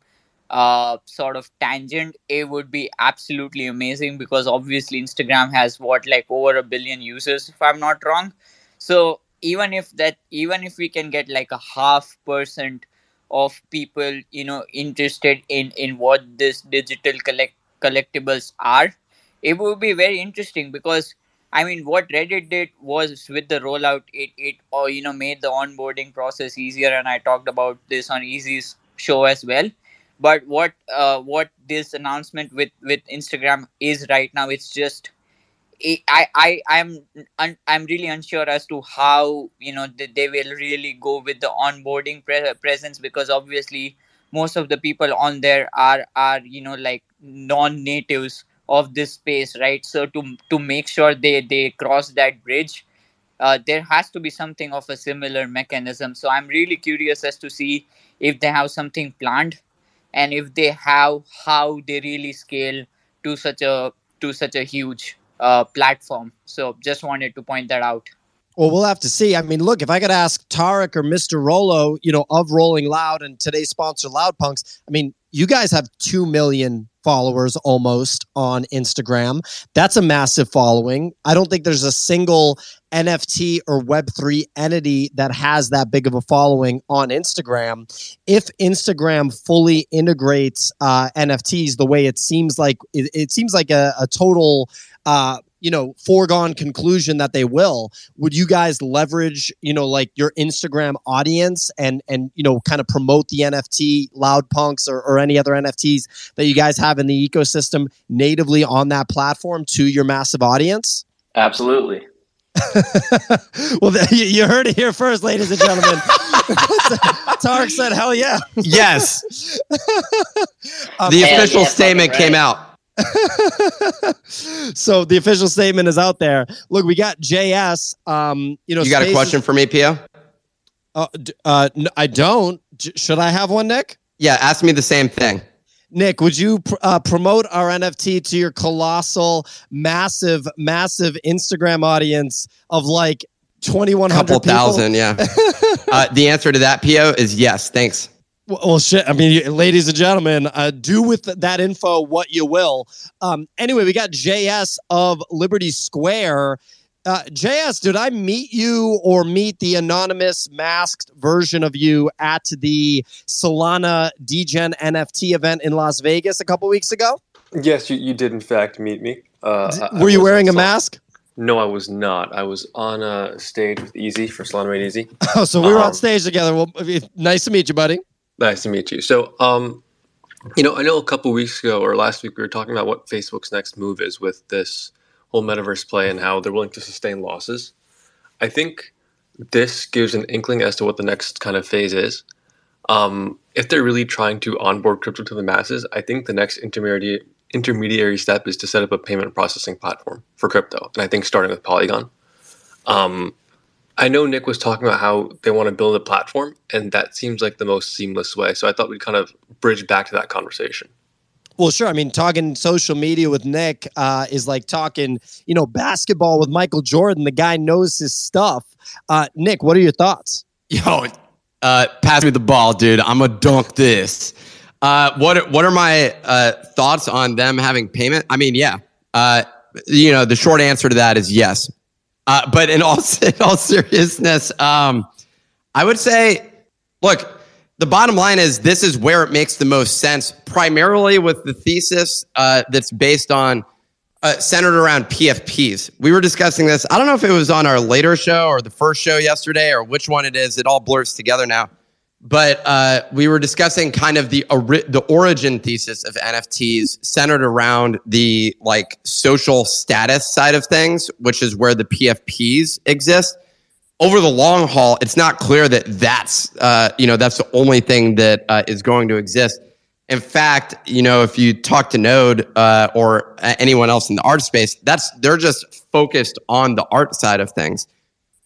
uh, sort of tangent, it would be absolutely amazing, because obviously Instagram has what, like over a billion users, if I'm not wrong. So even if that, even if we can get like a half percent of people, you know, interested in, in what this digital collect collectibles are, it would be very interesting, because I mean, what Reddit did was with the rollout, it, it, or, you know, made the onboarding process easier. And I talked about this on Easy's show as well. But what uh, what this announcement with, with Instagram is right now, it's just it, I I I'm un, I'm really unsure as to how, you know, they, they will really go with the onboarding pre- presence, because obviously most of the people on there are are you know like non-natives of this space, right? So to to make sure they they cross that bridge, uh, there has to be something of a similar mechanism. So I'm really curious as to see if they have something planned. And if they have, how they really scale to such a to such a huge uh, platform. So just wanted to point that out. Well, we'll have to see. I mean, look, if I could ask Tariq or Mister Rolo, you know, of Rolling Loud and today's sponsor, LoudPunx, I mean, you guys have two million followers almost on Instagram. That's a massive following. I don't think there's a single N F T or Web three entity that has that big of a following on Instagram. If Instagram fully integrates uh, N F Ts the way it seems like, it, it seems like a, a total... Uh, you know, foregone conclusion that they will, would you guys leverage, you know, like your Instagram audience and, and you know, kind of promote the N F T, LoudPunx or, or any other N F Ts that you guys have in the ecosystem natively on that platform to your massive audience? Absolutely. Well, you heard it here first, ladies and gentlemen. Tariq said, hell yeah. Yes. um, the official yeah, statement right. came out. So the official statement is out there. Look, we got J S. Um, you know, you got a question is- for me, Pio? Uh, uh, no, I don't. J- should I have one, Nick? Yeah, ask me the same thing. Nick, would you pr- uh, promote our N F T to your colossal, massive, massive Instagram audience of like twenty-one hundred people? Couple thousand, yeah. uh, the answer to that, Pio, is yes. Thanks. Well, shit. I mean, ladies and gentlemen, uh, do with that info what you will. Um, anyway, we got J S of Liberty Square. Uh, J S, did I meet you or meet the anonymous masked version of you at the Solana DGen N F T event in Las Vegas a couple weeks ago? Yes, you, you did, in fact, meet me. Uh, did, I, were I you wearing a mask? No, I was not. I was on a stage with Easy for Solana Made Easy. Oh, so we were um, on stage together. Well, nice to meet you, buddy. Nice to meet you. So, um, you know, I know a couple weeks ago or last week we were talking about what Facebook's next move is with this whole metaverse play and how they're willing to sustain losses. I think this gives an inkling as to what the next kind of phase is. Um, if they're really trying to onboard crypto to the masses, I think the next intermediary intermediary step is to set up a payment processing platform for crypto. And I think starting with Polygon. Um, I know Nick was talking about how they want to build a platform, and that seems like the most seamless way. So I thought we'd kind of bridge back to that conversation. Well, sure. I mean, talking social media with Nick uh, is like talking, you know, basketball with Michael Jordan. The guy knows his stuff. Uh, Nick, what are your thoughts? Yo, uh, pass me the ball, dude. I'm going to dunk this. Uh, what what are my uh, thoughts on them having payment? I mean, yeah, uh, you know, the short answer to that is yes. Uh, but in all in all seriousness, um, I would say, look, the bottom line is this is where it makes the most sense, primarily with the thesis uh, that's based on uh, centered around P F Ps. We were discussing this. I don't know if it was on our later show or the first show yesterday or which one it is. It all blurs together now. But uh, we were discussing kind of the ori- the origin thesis of N F Ts centered around the like social status side of things, which is where the P F Ps exist. Over the long haul, it's not clear that that's uh, you know that's the only thing that uh, is going to exist. In fact, you know, if you talk to Node uh, or anyone else in the art space, that's they're just focused on the art side of things.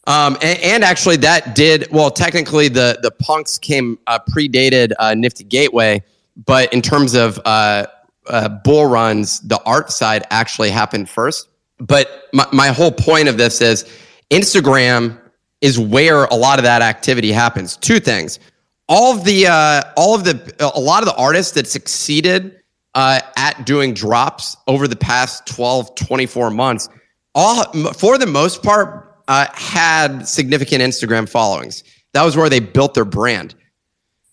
Um, and, and actually that did, well, technically the, the punks came, uh, predated, uh, Nifty Gateway, but in terms of, uh, uh, bull runs, the art side actually happened first. But my, my whole point of this is Instagram is where a lot of that activity happens. Two things, all of the, uh, all of the, a lot of the artists that succeeded, uh, at doing drops over the past twelve, twenty-four months, all for the most part, Uh, had significant Instagram followings. That was where they built their brand.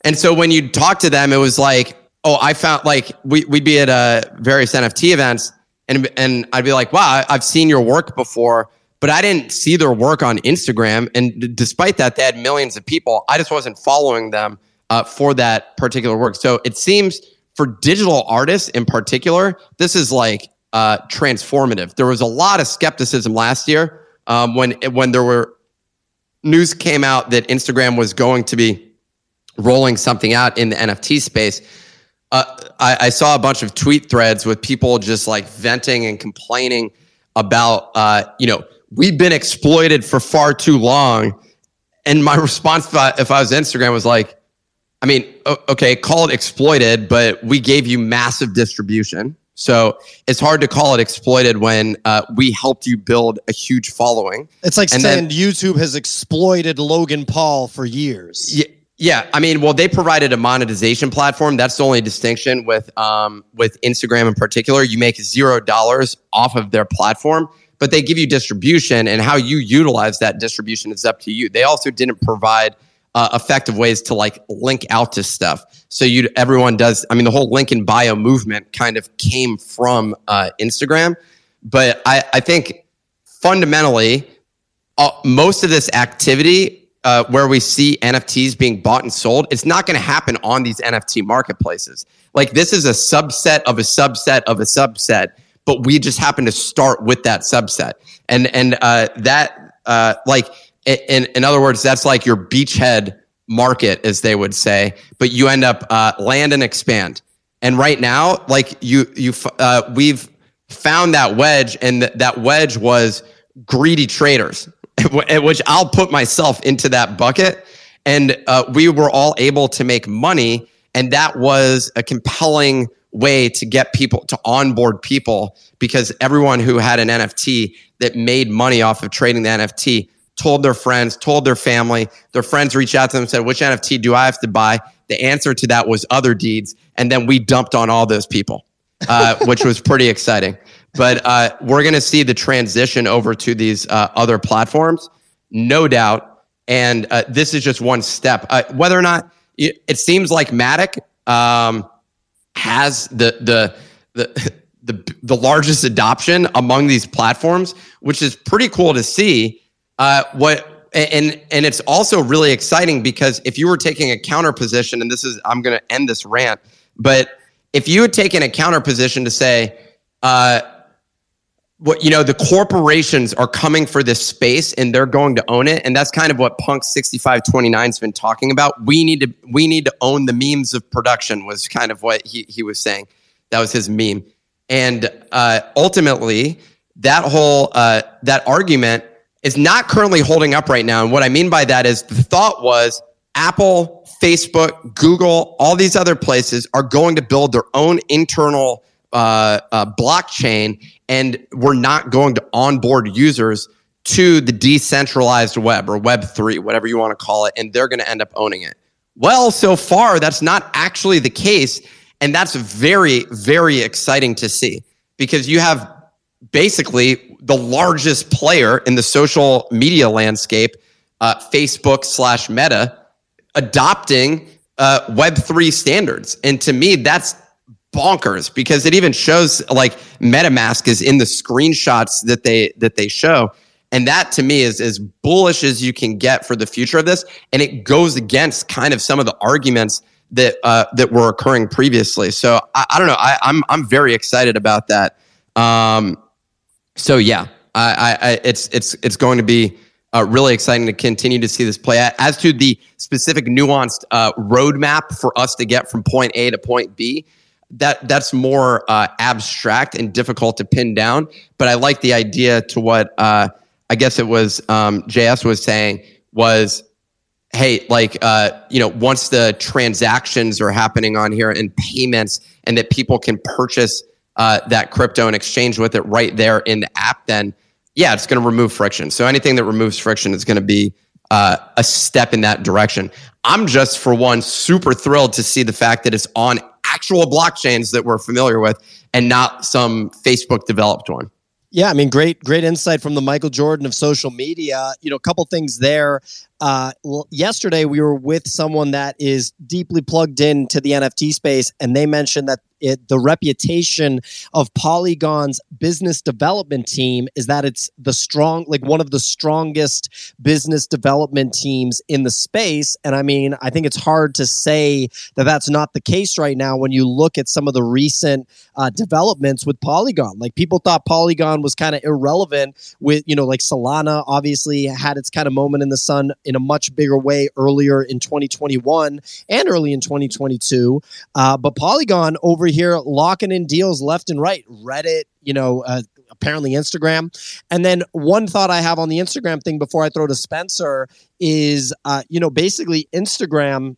And so when you talk to them, it was like, oh, I found like we, we'd be at uh, various N F T events and, and I'd be like, wow, I've seen your work before, but I didn't see their work on Instagram. And d- despite that, they had millions of people. I just wasn't following them uh, for that particular work. So it seems for digital artists in particular, this is like uh, transformative. There was a lot of skepticism last year. Um, when when there were news came out that Instagram was going to be rolling something out in the N F T space, uh, I, I saw a bunch of tweet threads with people just like venting and complaining about, uh, you know, we've been exploited for far too long. And my response, if I, if I was Instagram, was like, I mean, okay, call it exploited, but we gave you massive distribution. So it's hard to call it exploited when uh, we helped you build a huge following. It's like and saying then, YouTube has exploited Logan Paul for years. Yeah, yeah. I mean, well, they provided a monetization platform. That's the only distinction with um, with Instagram in particular. You make zero dollars off of their platform, but they give you distribution, and how you utilize that distribution is up to you. They also didn't provide uh, effective ways to like link out to stuff. So you, everyone does. I mean, the whole link in bio movement kind of came from uh, Instagram, but I, I think fundamentally, uh, most of this activity uh, where we see N F Ts being bought and sold, it's not going to happen on these N F T marketplaces. Like this is a subset of a subset of a subset, but we just happen to start with that subset, and and uh, that uh, like in in other words, that's like your beachhead market, as they would say, but you end up uh, land and expand. And right now, like you, you, uh, we've found that wedge, and th- that wedge was greedy traders, which I'll put myself into that bucket. And uh, we were all able to make money, and that was a compelling way to get people to onboard people, because everyone who had an N F T that made money off of trading the N F T told their friends, told their family. Their friends reached out to them and said, which N F T do I have to buy? The answer to that was other deeds. And then we dumped on all those people, uh, which was pretty exciting. But uh, we're going to see the transition over to these uh, other platforms, no doubt. And uh, this is just one step. Uh, whether or not it, it seems like Matic um, has the the the the, the largest adoption among these platforms, which is pretty cool to see. Uh, what and and it's also really exciting because if you were taking a counter position, and this is, I'm going to end this rant, but if you had taken a counter position to say, uh, what, you know, the corporations are coming for this space and they're going to own it. And that's kind of what Punk sixty-five twenty-nine has been talking about. We need to, we need to own the memes of production was kind of what he, he was saying. That was his meme. And uh, ultimately that whole, uh, that argument is not currently holding up right now. And what I mean by that is the thought was Apple, Facebook, Google, all these other places are going to build their own internal uh, uh, blockchain. And we're not going to onboard users to the decentralized web or web three, whatever you want to call it, and they're going to end up owning it. Well, so far, that's not actually the case. And that's very, very exciting to see because you have basically the largest player in the social media landscape, uh, Facebook slash Meta, adopting uh, web three standards. And to me, that's bonkers because it even shows like MetaMask is in the screenshots that they that they show. And that to me is as bullish as you can get for the future of this. And it goes against kind of some of the arguments that uh, that were occurring previously. So I, I don't know. I, I'm I'm very excited about that. Um, so yeah, I, I, I it's it's it's going to be uh, really exciting to continue to see this play out. As to the specific nuanced uh, roadmap for us to get from point A to point B, That that's more uh, abstract and difficult to pin down, but I like the idea to what uh, I guess it was um, J S was saying was, hey, like uh, you know, once the transactions are happening on here and payments, and that people can purchase uh, that crypto and exchange with it right there in the app, then yeah, it's going to remove friction. So anything that removes friction is going to be uh, a step in that direction. I'm just for one super thrilled to see the fact that it's on actual blockchains that we're familiar with and not some Facebook developed one. Yeah, I mean, great, great insight from the Michael Jordan of social media. You know, a couple things there. Uh, l- yesterday, we were with someone that is deeply plugged into the N F T space, and they mentioned that it, the reputation of Polygon's business development team is that it's the strong, like one of the strongest business development teams in the space. And I mean, I think it's hard to say that that's not the case right now when you look at some of the recent uh, developments with Polygon. Like people thought Polygon was kind of irrelevant with, you know, like Solana obviously had its kind of moment in the sun in a much bigger way earlier in twenty twenty-one and early in twenty twenty-two. Uh, but Polygon over here locking in deals left and right. Reddit, you know, uh, apparently Instagram. And then one thought I have on the Instagram thing before I throw to Spencer is, uh, you know, basically Instagram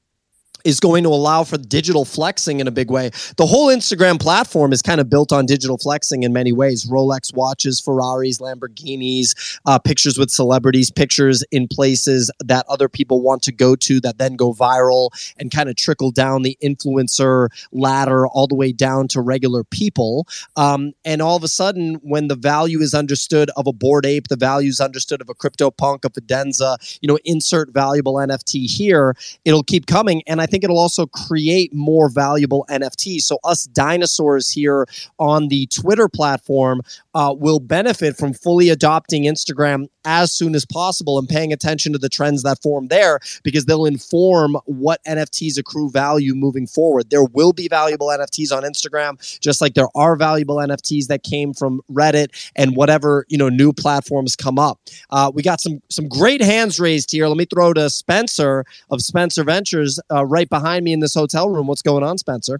is going to allow for digital flexing in a big way. The whole Instagram platform is kind of built on digital flexing in many ways. Rolex watches, Ferraris, Lamborghinis, uh, pictures with celebrities, pictures in places that other people want to go to that then go viral and kind of trickle down the influencer ladder all the way down to regular people. Um, and all of a sudden, when the value is understood of a Bored Ape, the value is understood of a CryptoPunk, a Fidenza, you know, insert valuable N F T here, it'll keep coming. And I I think it'll also create more valuable N F Ts. So us dinosaurs here on the Twitter platform uh, will benefit from fully adopting Instagram as soon as possible and paying attention to the trends that form there because they'll inform what N F Ts accrue value moving forward. There will be valuable N F Ts on Instagram, just like there are valuable N F Ts that came from Reddit and whatever, you know, new platforms come up. Uh, we got some some great hands raised here. Let me throw to Spencer of Spencer Ventures uh, right behind me in this hotel room. What's going on, Spencer?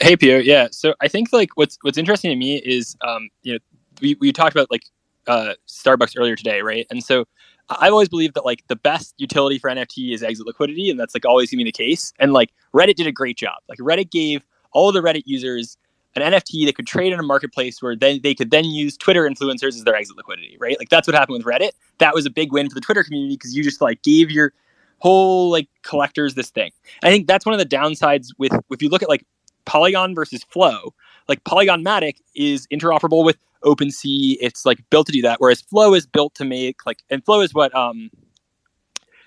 Hey, Pierre. Yeah. So I think like what's what's interesting to me is, um, you know, we, we talked about like uh, Starbucks earlier today, right? And so I've always believed that like the best utility for N F T is exit liquidity. And that's like always going to be the case. And like Reddit did a great job. Like Reddit gave all the Reddit users an N F T that could trade in a marketplace where then they could then use Twitter influencers as their exit liquidity, right? Like that's what happened with Reddit. That was a big win for the Twitter community because you just like gave your whole like collectors this thing. I think that's one of the downsides with if you look at like Polygon versus Flow, like Polygon Matic is interoperable with OpenSea. It's like built to do that, whereas Flow is built to make like, and Flow is what um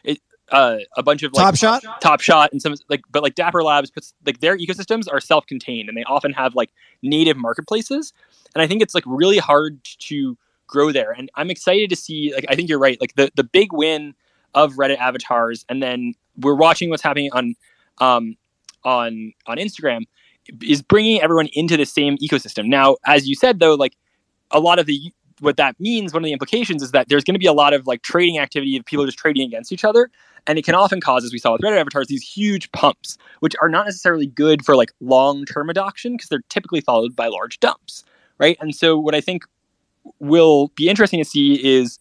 it uh a bunch of like Top Shot, Top Shot, and some like, but like Dapper Labs puts like their ecosystems are self-contained and they often have like native marketplaces. And I think it's like really hard to grow there. And I'm excited to see, like, I think you're right, like the, the big win of Reddit avatars. And then we're watching what's happening on, um, on, on Instagram is bringing everyone into the same ecosystem. Now, as you said, though, like a lot of the, what that means, one of the implications is that there's going to be a lot of like trading activity of people just trading against each other. And it can often cause, as we saw with Reddit avatars, these huge pumps, which are not necessarily good for like long-term adoption because they're typically followed by large dumps, right? And so what I think will be interesting to see is,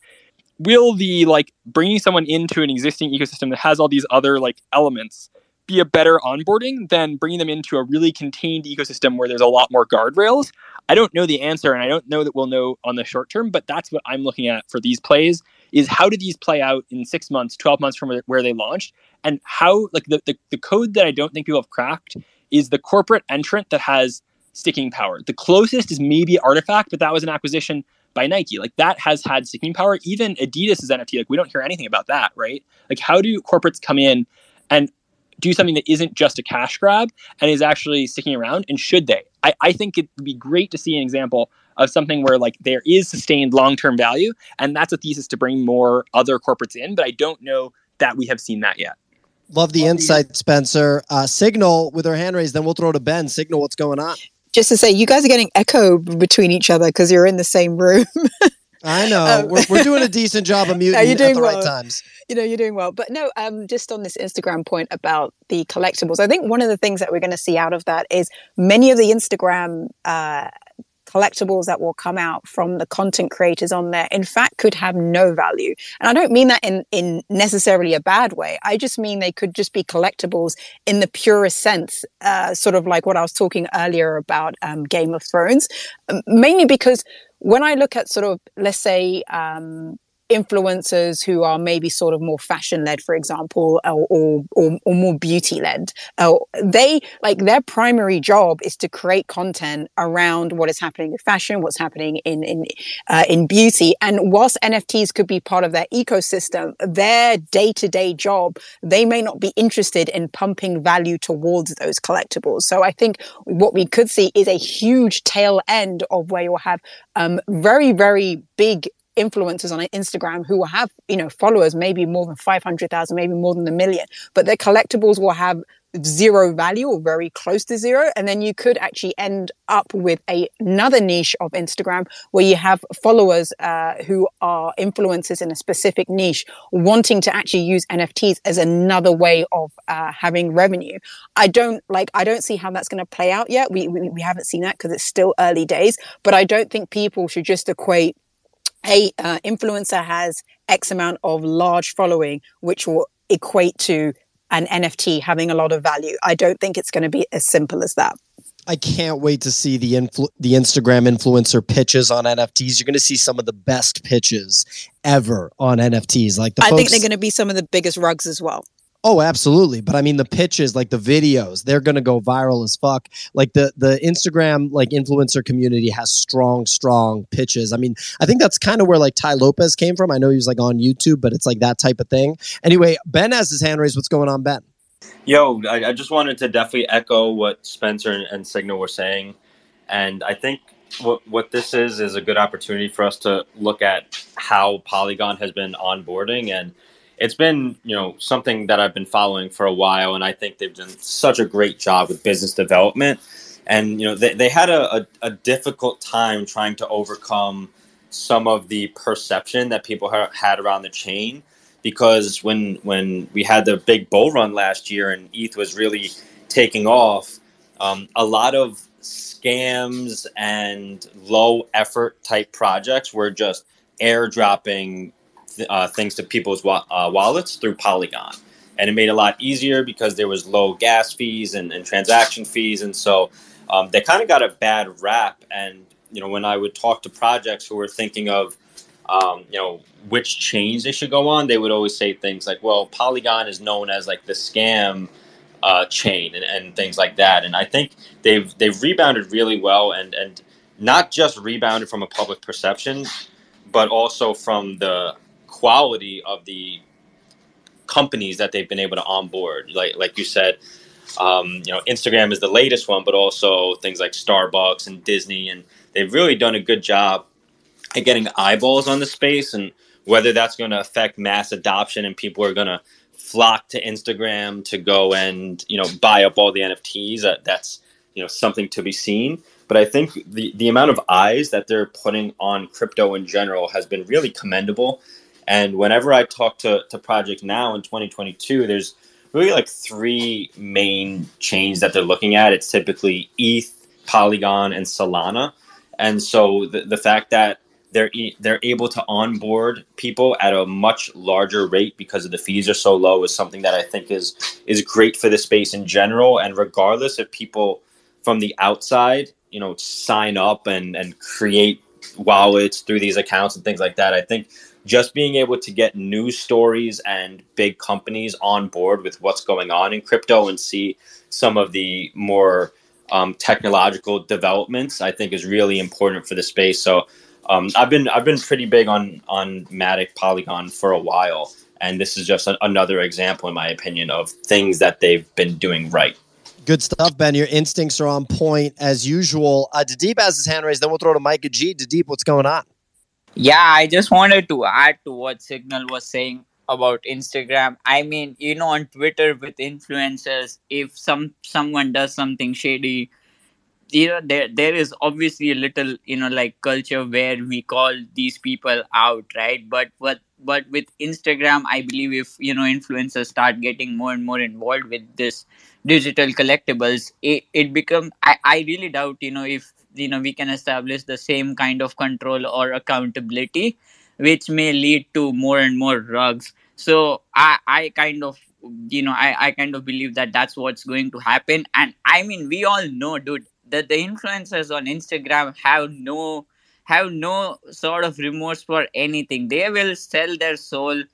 will the like bringing someone into an existing ecosystem that has all these other like elements be a better onboarding than bringing them into a really contained ecosystem where there's a lot more guardrails? I don't know the answer, and I don't know that we'll know on the short term, but that's what I'm looking at for these plays, is how do these play out in six months, twelve months from where they launched? And how, like the, the, the code that I don't think people have cracked is the corporate entrant that has sticking power. The closest is maybe Artifact, but that was an acquisition by Nike. Like that has had sticking power. Even Adidas's N F T, like we don't hear anything about that, right? Like how do corporates come in and do something that isn't just a cash grab and is actually sticking around, and should they? I, I think it would be great to see an example of something where like there is sustained long-term value, and that's a thesis to bring more other corporates in, but I don't know that we have seen that yet. Love the Love insight, the- Spencer. Uh, Signal with her hand raised, then we'll throw to Ben. Signal, what's going on? Just to say, you guys are getting echoed between each other because you're in the same room. I know. Um, we're, we're doing a decent job of muting no, at the well. right times. You know, you're doing well. But no, um, just on this Instagram point about the collectibles, I think one of the things that we're going to see out of that is many of the Instagram uh, collectibles that will come out from the content creators on there, in fact, could have no value. And I don't mean that in, in necessarily a bad way. I just mean they could just be collectibles in the purest sense, uh, sort of like what I was talking earlier about um, Game of Thrones, mainly because when I look at sort of, let's say, um, influencers who are maybe sort of more fashion led, for example, or or, or, or more beauty led, uh, they like their primary job is to create content around what is happening in fashion, what's happening in in uh, in beauty. And whilst N F Ts could be part of their ecosystem, their day to day job, they may not be interested in pumping value towards those collectibles. So I think what we could see is a huge tail end of where you'll have um, very very big influencers on Instagram who will have, you know, followers, maybe more than five hundred thousand, maybe more than a million, but their collectibles will have zero value or very close to zero. And then you could actually end up with a, another niche of Instagram where you have followers uh, who are influencers in a specific niche wanting to actually use N F Ts as another way of uh, having revenue. I don't like, I don't see how that's going to play out yet. We, we, we haven't seen that because it's still early days, but I don't think people should just equate a uh, influencer has X amount of large following, which will equate to an N F T having a lot of value. I don't think it's going to be as simple as that. I can't wait to see the influ- the Instagram influencer pitches on N F Ts. You're going to see some of the best pitches ever on N F Ts. Like the I folks- think they're going to be some of the biggest rugs as well. Oh, absolutely. But I mean, the pitches, like the videos, they're going to go viral as fuck. Like the the Instagram like influencer community has strong, strong pitches. I mean, I think that's kind of where like Ty Lopez came from. I know he was like on YouTube, but it's like that type of thing. Anyway, Ben has his hand raised. What's going on, Ben? Yo, I, I just wanted to definitely echo what Spencer and, and Signal were saying. And I think what what this is is a good opportunity for us to look at how Polygon has been onboarding, and it's been, you know, something that I've been following for a while, and I think they've done such a great job with business development. And, you know, they, they had a, a, a difficult time trying to overcome some of the perception that people ha- had around the chain, because when when we had the big bull run last year and E T H was really taking off, um, a lot of scams and low effort type projects were just airdropping Uh, things to people's wa- uh, wallets through Polygon. And it made it a lot easier because there was low gas fees and, and transaction fees. And so um, they kind of got a bad rap. And, you know, when I would talk to projects who were thinking of, um, you know, which chains they should go on, they would always say things like, well, Polygon is known as like the scam uh, chain and, and things like that. And I think they've they've rebounded really well, and, and not just rebounded from a public perception, but also from the quality of the companies that they've been able to onboard. Like like you said, um, you know, Instagram is the latest one, but also things like Starbucks and Disney, and they've really done a good job at getting eyeballs on the space, and whether that's going to affect mass adoption and people are going to flock to Instagram to go and, you know, buy up all the N F Ts, uh, that's, you know, something to be seen. But I think the, the amount of eyes that they're putting on crypto in general has been really commendable. And whenever I talk to, to Project Now in twenty twenty-two, there's really like three main chains that they're looking at. It's typically E T H, Polygon, and Solana. And so the, the fact that they're e- they're able to onboard people at a much larger rate because of the fees are so low is something that I think is is great for the space in general. And regardless if people from the outside, you know, sign up and, and create wallets through these accounts and things like that, I think just being able to get news stories and big companies on board with what's going on in crypto and see some of the more um, technological developments, I think is really important for the space. So um, I've been I've been pretty big on on Matic, Polygon for a while, and this is just a, another example, in my opinion, of things that they've been doing right. Good stuff, Ben. Your instincts are on point as usual. Uh, Dadeep has his hand raised. Then we'll throw to Micah G. Dadeep, what's going on? Yeah, I just wanted to add to what Signal was saying about Instagram. I mean, you know, on Twitter with influencers, if some someone does something shady, you know, there there is obviously a little, you know, like culture where we call these people out, right? But what but, but with Instagram, I believe if, you know, influencers start getting more and more involved with this digital collectibles, it, it becomes, I, I really doubt, you know, if, you know, we can establish the same kind of control or accountability, which may lead to more and more rugs. So I, I kind of, you know, I, I kind of believe that that's what's going to happen. And I mean, we all know, dude, that the influencers on Instagram have no, have no sort of remorse for anything. They will sell their soul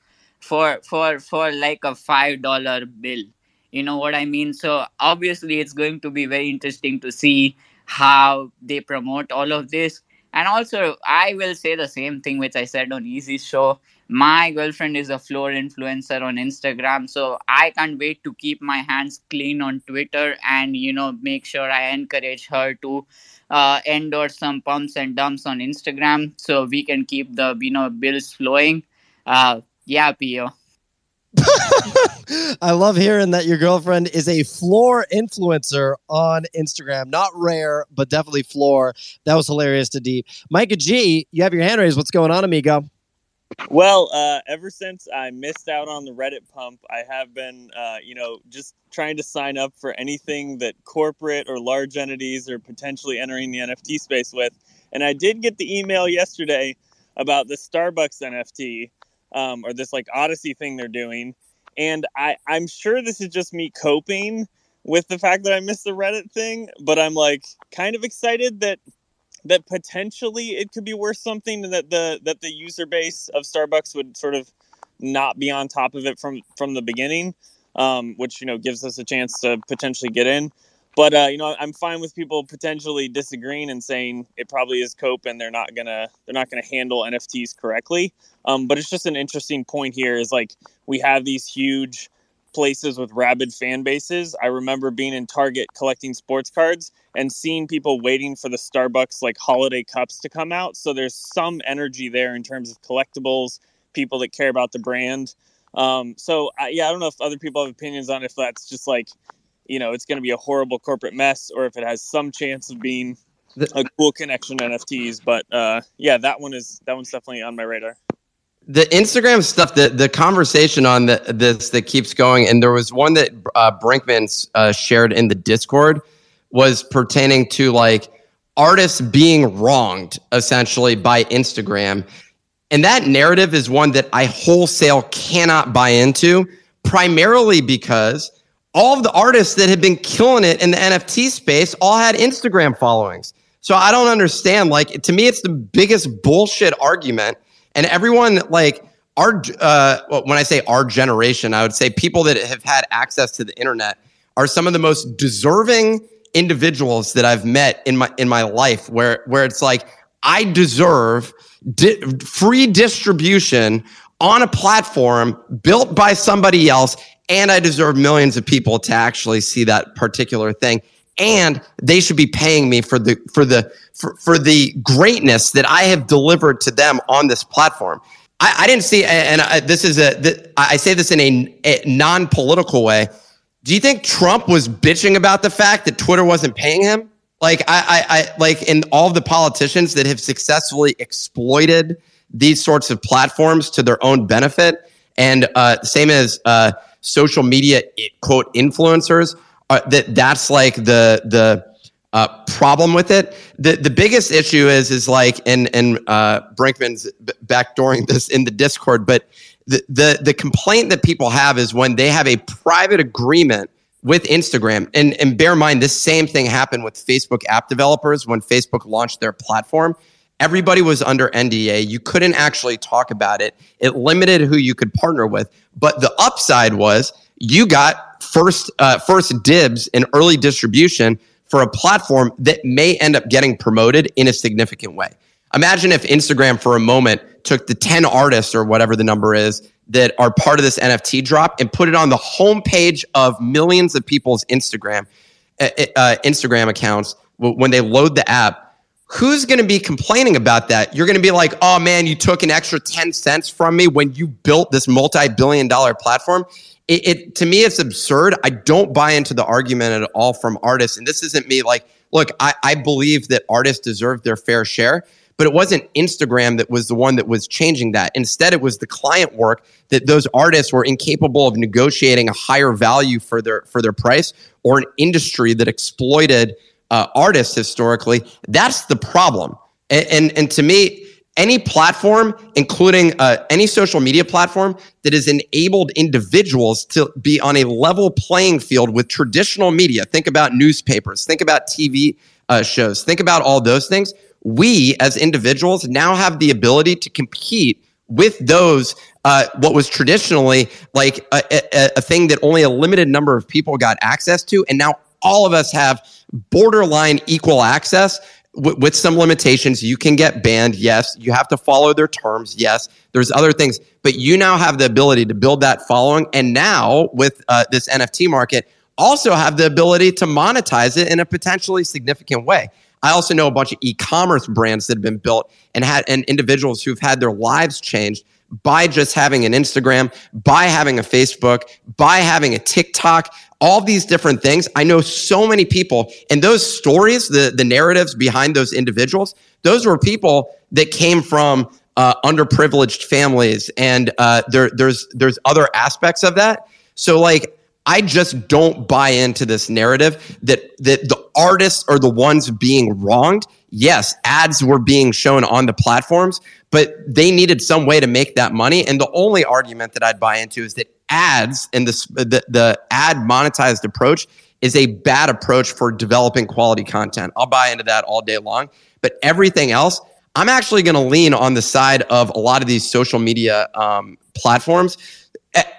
for, for, for like a five dollar bill. You know what I mean? So obviously it's going to be very interesting to see how they promote all of this. And also I will say the same thing which I said on Easy's show. My girlfriend is a Floor influencer on Instagram. So I can't wait to keep my hands clean on Twitter and, you know, make sure I encourage her to uh, endorse some pumps and dumps on Instagram so we can keep the, you know, bills flowing. Uh, yeah, P O. I love hearing that your girlfriend is a Floor influencer on Instagram. Not rare, but definitely Floor. That was hilarious to Deep. Micah G, you have your hand raised. What's going on, amigo? Well, uh, ever since I missed out on the Reddit pump, I have been, uh, you know, just trying to sign up for anything that corporate or large entities are potentially entering the N F T space with. And I did get the email yesterday about the Starbucks N F T. Um, or this like Odyssey thing they're doing. And I, I'm sure this is just me coping with the fact that I missed the Reddit thing, but I'm like kind of excited that that potentially it could be worth something, and that the that the user base of Starbucks would sort of not be on top of it from, from the beginning, um, which, you know, gives us a chance to potentially get in. But, uh, you know, I'm fine with people potentially disagreeing and saying it probably is cope and they're not going to they're not going to handle N F Ts correctly. Um, but it's just an interesting point here is like we have these huge places with rabid fan bases. I remember being in Target collecting sports cards and seeing people waiting for the Starbucks like holiday cups to come out. So there's some energy there in terms of collectibles, people that care about the brand. Um, so, I, yeah, I don't know if other people have opinions on if that's just like, you know, it's going to be a horrible corporate mess, or if it has some chance of being a cool connection to N F Ts. But uh, yeah, that one is that one's definitely on my radar. The Instagram stuff, the the conversation on the, this that keeps going, and there was one that uh, Brinkman uh, shared in the Discord was pertaining to like artists being wronged essentially by Instagram, and that narrative is one that I wholesale cannot buy into, primarily because all of the artists that have been killing it in the N F T space all had Instagram followings. So I don't understand. Like, to me, it's the biggest bullshit argument. And everyone, like, our uh, when I say our generation, I would say people that have had access to the internet are some of the most deserving individuals that I've met in my in my life. Where where it's like I deserve di- free distribution on a platform built by somebody else. And I deserve millions of people to actually see that particular thing. and they should be paying me for the for the for, for the greatness that I have delivered to them on this platform. I, I didn't see, and I, this is a this, I say this in a, a non-political way. Do you think Trump was bitching about the fact that Twitter wasn't paying him? Like I, I, I like in all the politicians that have successfully exploited these sorts of platforms to their own benefit, and uh, same as uh, social media quote influencers. Uh, that that's like the the uh, problem with it. The the biggest issue is is like in in uh, Brinkman's backdooring this in the Discord, but the, the the complaint that people have is when they have a private agreement with Instagram, and and bear in mind this same thing happened with Facebook app developers when Facebook launched their platform. Everybody was under N D A. You couldn't actually talk about it. It limited who you could partner with. But the upside was you got First, uh, first dibs in early distribution for a platform that may end up getting promoted in a significant way. Imagine if Instagram for a moment took the ten artists or whatever the number is that are part of this N F T drop and put it on the homepage of millions of people's Instagram uh, uh, Instagram accounts when they load the app. Who's going to be complaining about that? You're going to be like, oh man, you took an extra ten cents from me when you built this multi-billion dollar platform. It, it to me, it's absurd. I don't buy into the argument at all from artists. And this isn't me like, look, I, I believe that artists deserve their fair share, but it wasn't Instagram that was the one that was changing that. Instead, it was the client work that those artists were incapable of negotiating a higher value for their for their price, or an industry that exploited uh, artists historically. That's the problem. And and, and to me, any platform, including uh, any social media platform, that has enabled individuals to be on a level playing field with traditional media. Think about newspapers. Think about T V uh, shows. Think about all those things. We, as individuals, now have the ability to compete with those, uh, what was traditionally like a, a, a thing that only a limited number of people got access to. And now all of us have borderline equal access. With some limitations, you can get banned. Yes, you have to follow their terms. Yes, there's other things, but you now have the ability to build that following. And now with uh, this N F T market, also have the ability to monetize it in a potentially significant way. I also know a bunch of e-commerce brands that have been built and had and individuals who've had their lives changed by just having an Instagram, by having a Facebook, by having a TikTok. All these different things. I know so many people, and those stories, the, the narratives behind those individuals, those were people that came from uh, underprivileged families, and uh, there, there's there's other aspects of that. So, like, I just don't buy into this narrative that that the artists are the ones being wronged. Yes, ads were being shown on the platforms, but they needed some way to make that money. And the only argument that I'd buy into is that ads and the, the the ad monetized approach is a bad approach for developing quality content. I'll buy into that all day long. But everything else, I'm actually going to lean on the side of a lot of these social media um, platforms.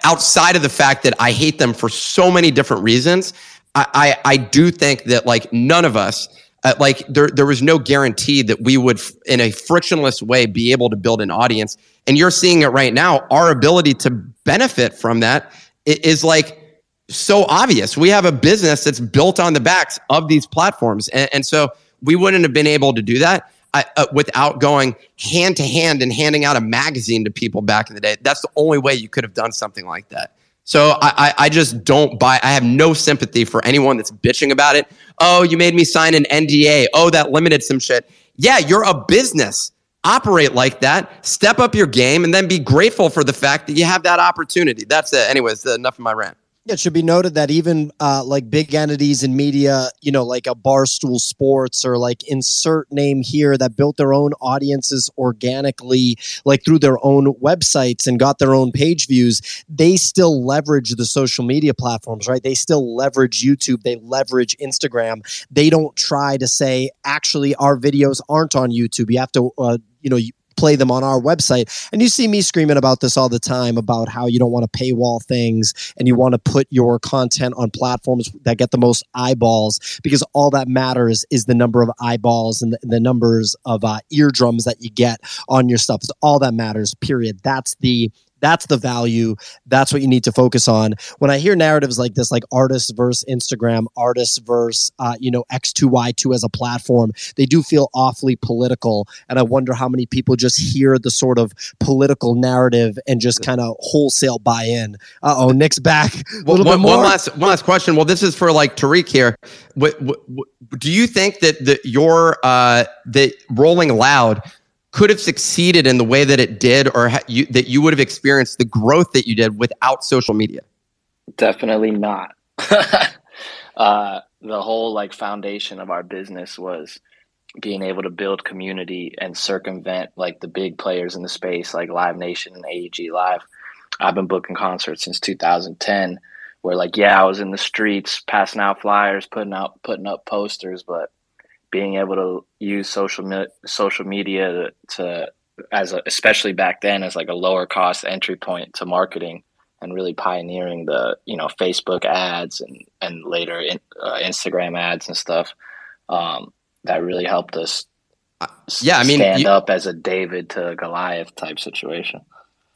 Outside of the fact that I hate them for so many different reasons, I I, I do think that like none of us, uh, like there there was no guarantee that we would in a frictionless way be able to build an audience. And you're seeing it right now. Our ability to benefit from that is like so obvious. We have a business that's built on the backs of these platforms. And, and so we wouldn't have been able to do that I, uh, without going hand to hand and handing out a magazine to people back in the day. That's the only way you could have done something like that. So I, I, I just don't buy, I have no sympathy for anyone that's bitching about it. Oh, you made me sign an N D A. Oh, that limited some shit. Yeah, you're a business. Operate like that, step up your game, and then be grateful for the fact that you have that opportunity. That's it. Anyways, enough of my rant. It should be noted that even uh, like big entities in media, you know, like a Barstool Sports or like insert name here that built their own audiences organically, like through their own websites and got their own page views, they still leverage the social media platforms, right? They still leverage YouTube. They leverage Instagram. They don't try to say, actually, our videos aren't on YouTube. You have to, uh, you know, you play them on our website. And you see me screaming about this all the time about how you don't want to paywall things and you want to put your content on platforms that get the most eyeballs, because all that matters is the number of eyeballs and the, the numbers of uh, eardrums that you get on your stuff. It's all that matters, period. That's the That's the value. That's what you need to focus on. When I hear narratives like this, like artists versus Instagram, artists versus, uh, you know, X two Y two as a platform, they do feel awfully political. And I wonder how many people just hear the sort of political narrative and just kind of wholesale buy in. Uh-oh, Nick's back. A little one, bit more. One last, one last question. Well, this is for like Tariq here. What, what, what, do you think that, that your, uh, that Rolling Loud could have succeeded in the way that it did, or ha- you, that you would have experienced the growth that you did without social media? Definitely not. uh, the whole like foundation of our business was being able to build community and circumvent like the big players in the space, like Live Nation and A E G Live. I've been booking concerts since two thousand ten, where like, yeah, I was in the streets, passing out flyers, putting out, putting up posters, but being able to use social me- social media to, as a, especially back then, as like a lower cost entry point to marketing, and really pioneering the, you know, Facebook ads and and later in, uh, Instagram ads and stuff, um, that really helped us. Yeah, I mean, stand you- up as a David to Goliath type situation.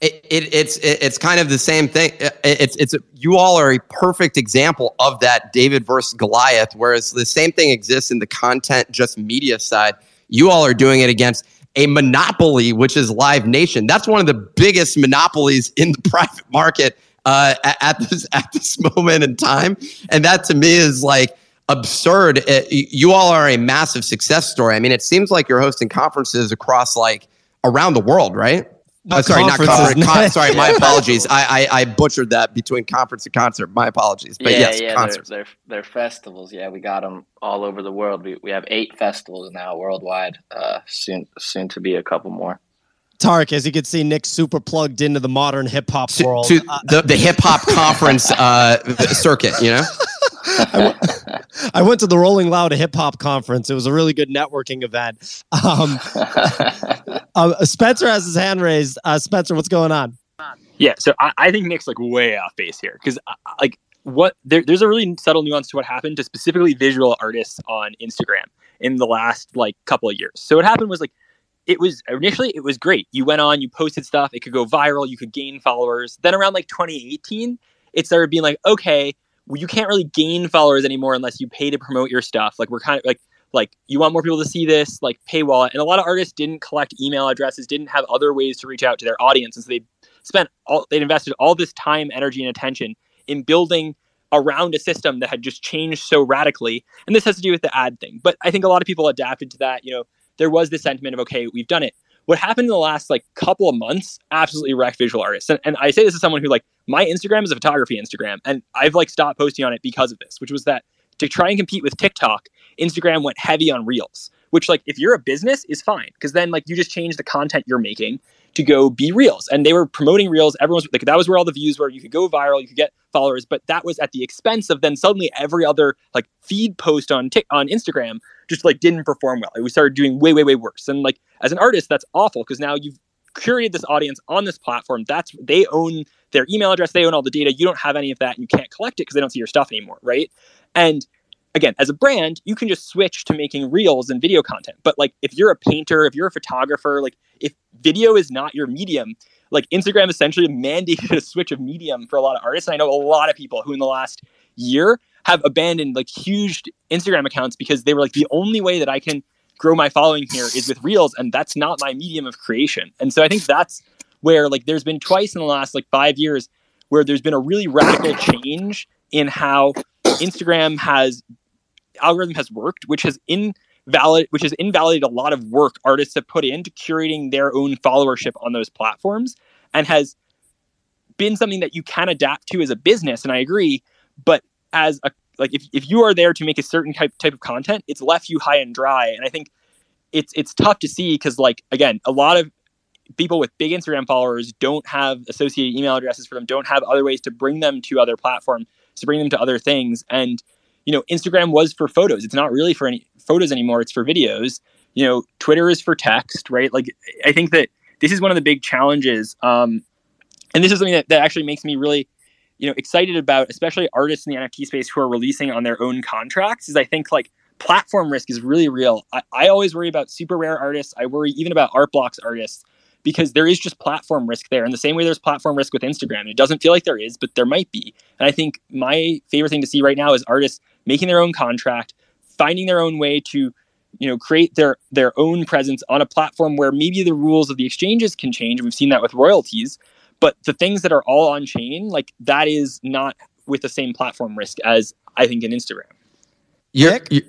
It, it it's it, it's kind of the same thing. It, it's it's you all are a perfect example of that David versus Goliath. Whereas the same thing exists in the content, just media side. You all are doing it against a monopoly, which is Live Nation. That's one of the biggest monopolies in the private market uh, at this at this moment in time. And that to me is like absurd. It, you all are a massive success story. I mean, it seems like you're hosting conferences across like around the world, right? Oh, sorry, not conference. Con- sorry, my apologies. I, I I butchered that between conference and concert. My apologies. But yeah, yes, yeah, concerts. They're, they're, they're festivals. Yeah, we got them all over the world. We we have eight festivals now worldwide. Uh, soon soon to be a couple more. Tariq, as you can see, Nick's super plugged into the modern hip hop world. To the the hip hop conference uh, circuit, you know. I, w- I went to the Rolling Loud Hip Hop Conference. It was a really good networking event. Um, uh, Spencer has his hand raised. Uh, Spencer, what's going on? Yeah, so I, I think Nick's like way off base here because uh, like what there, there's a really subtle nuance to what happened to specifically visual artists on Instagram in the last like couple of years. So what happened was like it was initially it was great. You went on, you posted stuff, it could go viral, you could gain followers. Then around like twenty eighteen, it started being like, okay, you can't really gain followers anymore unless you pay to promote your stuff. Like we're kind of like, like you want more people to see this, like paywall. And a lot of artists didn't collect email addresses, didn't have other ways to reach out to their audience. And so they spent all, they invested all this time, energy, and attention in building around a system that had just changed so radically. And this has to do with the ad thing. But I think a lot of people adapted to that. You know, there was this sentiment of, okay, we've done it. What happened in the last like couple of months absolutely wrecked visual artists. And, and I say this as someone who like, my Instagram is a photography Instagram, and I've like stopped posting on it because of this, which was that to try and compete with TikTok, Instagram went heavy on Reels, which like if you're a business is fine because then like you just change the content you're making to go be Reels. And they were promoting Reels. Everyone's like, that was where all the views were. You could go viral, you could get followers, but that was at the expense of then suddenly every other like feed post on t- on Instagram just like didn't perform well. We started doing way, way, way worse. And like as an artist, that's awful because now you've curated this audience on this platform. That's they own their email address. They own all the data. You don't have any of that and you can't collect it because they don't see your stuff anymore, right? And again, as a brand, you can just switch to making reels and video content. But like if you're a painter, if you're a photographer, like if video is not your medium, like Instagram essentially mandated a switch of medium for a lot of artists. And I know a lot of people who in the last year have abandoned like huge Instagram accounts because they were like, the only way that I can grow my following here is with reels, and that's not my medium of creation. And so I think that's where like there's been twice in the last like five years where there's been a really radical change in how Instagram has algorithm has worked, which has invalid which has invalidated a lot of work artists have put into curating their own followership on those platforms, and has been something that you can adapt to as a business. And I agree, but as a Like if, if you are there to make a certain type type of content, it's left you high and dry. And I think it's it's tough to see because like again, a lot of people with big Instagram followers don't have associated email addresses for them, don't have other ways to bring them to other platforms, to bring them to other things. And you know, Instagram was for photos. It's not really for any photos anymore. It's for videos. You know, Twitter is for text, right? Like I think that this is one of the big challenges. Um, and this is something that, that actually makes me really you know, excited about, especially artists in the N F T space who are releasing on their own contracts, is I think like platform risk is really real. I, I always worry about super rare artists. I worry even about art blocks artists because there is just platform risk there. In the same way there's platform risk with Instagram. It doesn't feel like there is, but there might be. And I think my favorite thing to see right now is artists making their own contract, finding their own way to, you know, create their, their own presence on a platform where maybe the rules of the exchanges can change. And we've seen that with royalties, but the things that are all on chain, like that is not with the same platform risk as I think in Instagram. You're, you're,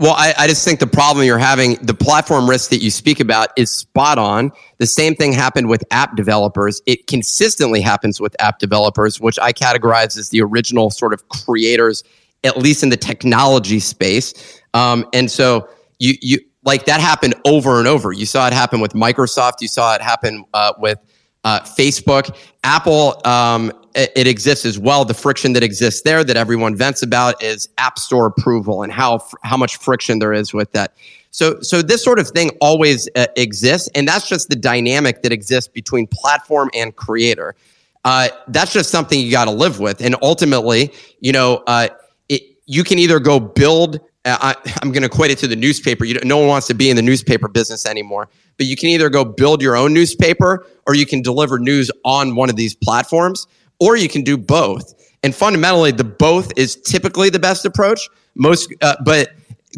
well, I, I just think the problem you're having, the platform risk that you speak about is spot on. The same thing happened with app developers. It consistently happens with app developers, which I categorize as the original sort of creators, at least in the technology space. Um, and so you, you like that happened over and over. You saw it happen with Microsoft. You saw it happen uh, with uh, Facebook. Apple, um, it, it exists as well. The friction that exists there that everyone vents about is App Store approval and how how much friction there is with that. So so this sort of thing always uh, exists, and that's just the dynamic that exists between platform and creator. Uh, that's just something you got to live with, and ultimately, you know, uh, it, you can either go build. I, I'm going to equate it to the newspaper. You no one wants to be in the newspaper business anymore. But you can either go build your own newspaper, or you can deliver news on one of these platforms, or you can do both. And fundamentally, the both is typically the best approach. Most, uh, but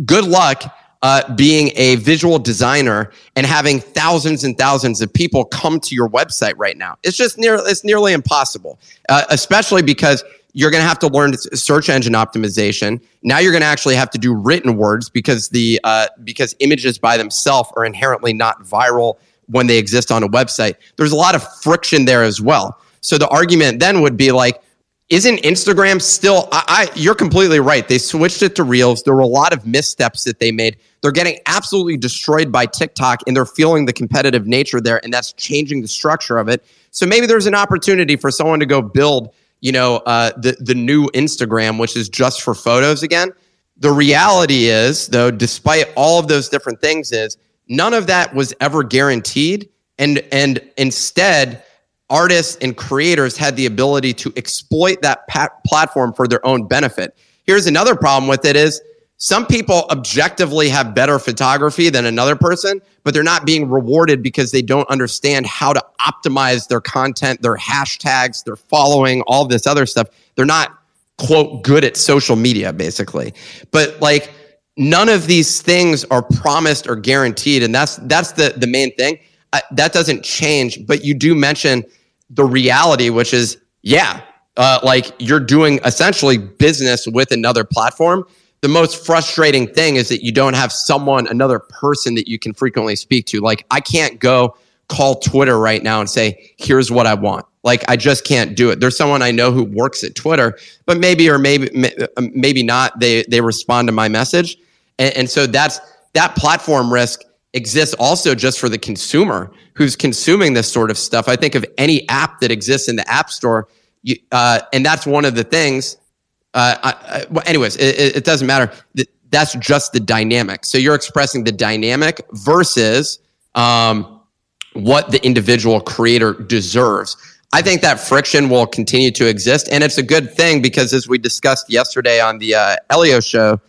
good luck uh, being a visual designer and having thousands and thousands of people come to your website right now. It's just near, it's nearly impossible, uh, especially because you're going to have to learn search engine optimization. Now you're going to actually have to do written words because the uh, because images by themselves are inherently not viral when they exist on a website. There's a lot of friction there as well. So the argument then would be like, isn't Instagram still? I, I you're completely right. They switched it to Reels. There were a lot of missteps that they made. They're getting absolutely destroyed by TikTok, and they're feeling the competitive nature there, and that's changing the structure of it. So maybe there's an opportunity for someone to go build, you know, uh, the, the new Instagram, which is just for photos again. The reality is, though, despite all of those different things, is none of that was ever guaranteed. And, and instead, artists and creators had the ability to exploit that pat- platform for their own benefit. Here's another problem with it is some people objectively have better photography than another person, but they're not being rewarded because they don't understand how to optimize their content, their hashtags, their following, all this other stuff. They're not, quote, good at social media, basically. But like none of these things are promised or guaranteed. And that's that's the, the main thing. Uh, that doesn't change. But you do mention the reality, which is, yeah, uh, like you're doing essentially business with another platform. The most frustrating thing is that you don't have someone, another person that you can frequently speak to. Like, I can't go call Twitter right now and say, here's what I want. Like, I just can't do it. There's someone I know who works at Twitter, but maybe or maybe maybe not, they they respond to my message. And, and so that's that platform risk exists also just for the consumer who's consuming this sort of stuff. I think of any app that exists in the App Store, you, uh, and that's one of the things. Uh, I, I, well, anyways, it, it doesn't matter. That's just the dynamic. So you're expressing the dynamic versus um, what the individual creator deserves. I think that friction will continue to exist, and it's a good thing because, as we discussed yesterday on the uh, Elio show,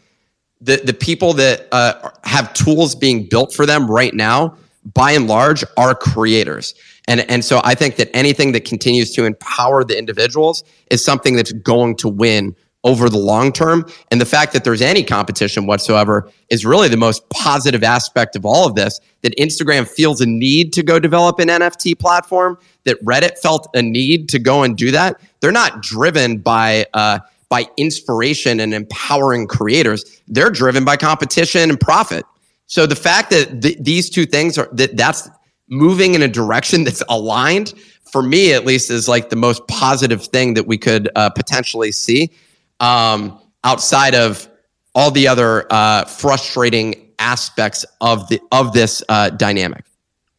the the people that uh, have tools being built for them right now, by and large, are creators. And and so I think that anything that continues to empower the individuals is something that's going to win over the long term. And the fact that there's any competition whatsoever is really the most positive aspect of all of this, that Instagram feels a need to go develop an N F T platform, that Reddit felt a need to go and do that. They're not driven by uh, by inspiration and empowering creators. They're driven by competition and profit. So the fact that th- these two things are, that that's moving in a direction that's aligned, for me at least, is like the most positive thing that we could uh, potentially see. Um, outside of all the other uh, frustrating aspects of the of this uh, dynamic.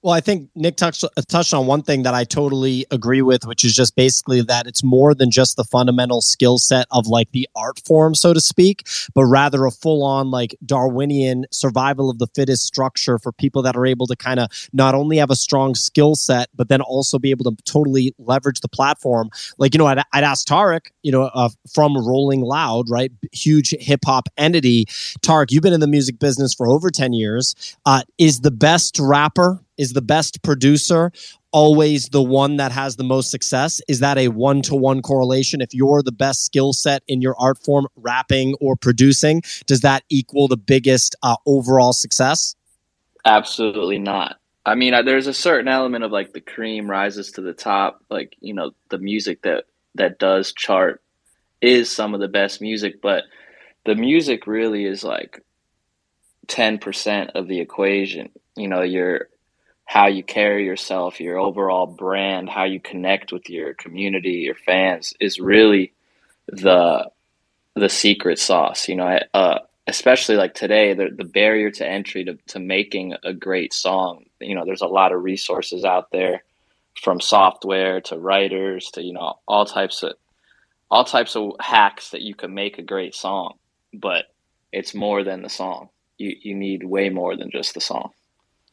Well, I think Nick touched touched on one thing that I totally agree with, which is just basically that it's more than just the fundamental skill set of like the art form, so to speak, but rather a full on like Darwinian survival of the fittest structure for people that are able to kind of not only have a strong skill set, but then also be able to totally leverage the platform. Like, you know, I'd, I'd ask Tariq, you know, uh, from Rolling Loud, right? Huge hip hop entity. Tariq, you've been in the music business for over ten years. Uh, is the best rapper... Is the best producer always the one that has the most success? Is that a one-to-one correlation? If you're the best skill set in your art form, rapping or producing, does that equal the biggest uh, overall success? Absolutely not. I mean, there's a certain element of like the cream rises to the top. Like, you know, the music that, that does chart is some of the best music, but the music really is like ten percent of the equation. You know, your how you carry yourself, your overall brand, how you connect with your community, your fans is really the the secret sauce. You know, uh, especially like today, the, the barrier to entry to, to making a great song. You know, there's a lot of resources out there, from software to writers to, you know, all types of all types of hacks that you can make a great song. But it's more than the song. You you need way more than just the song.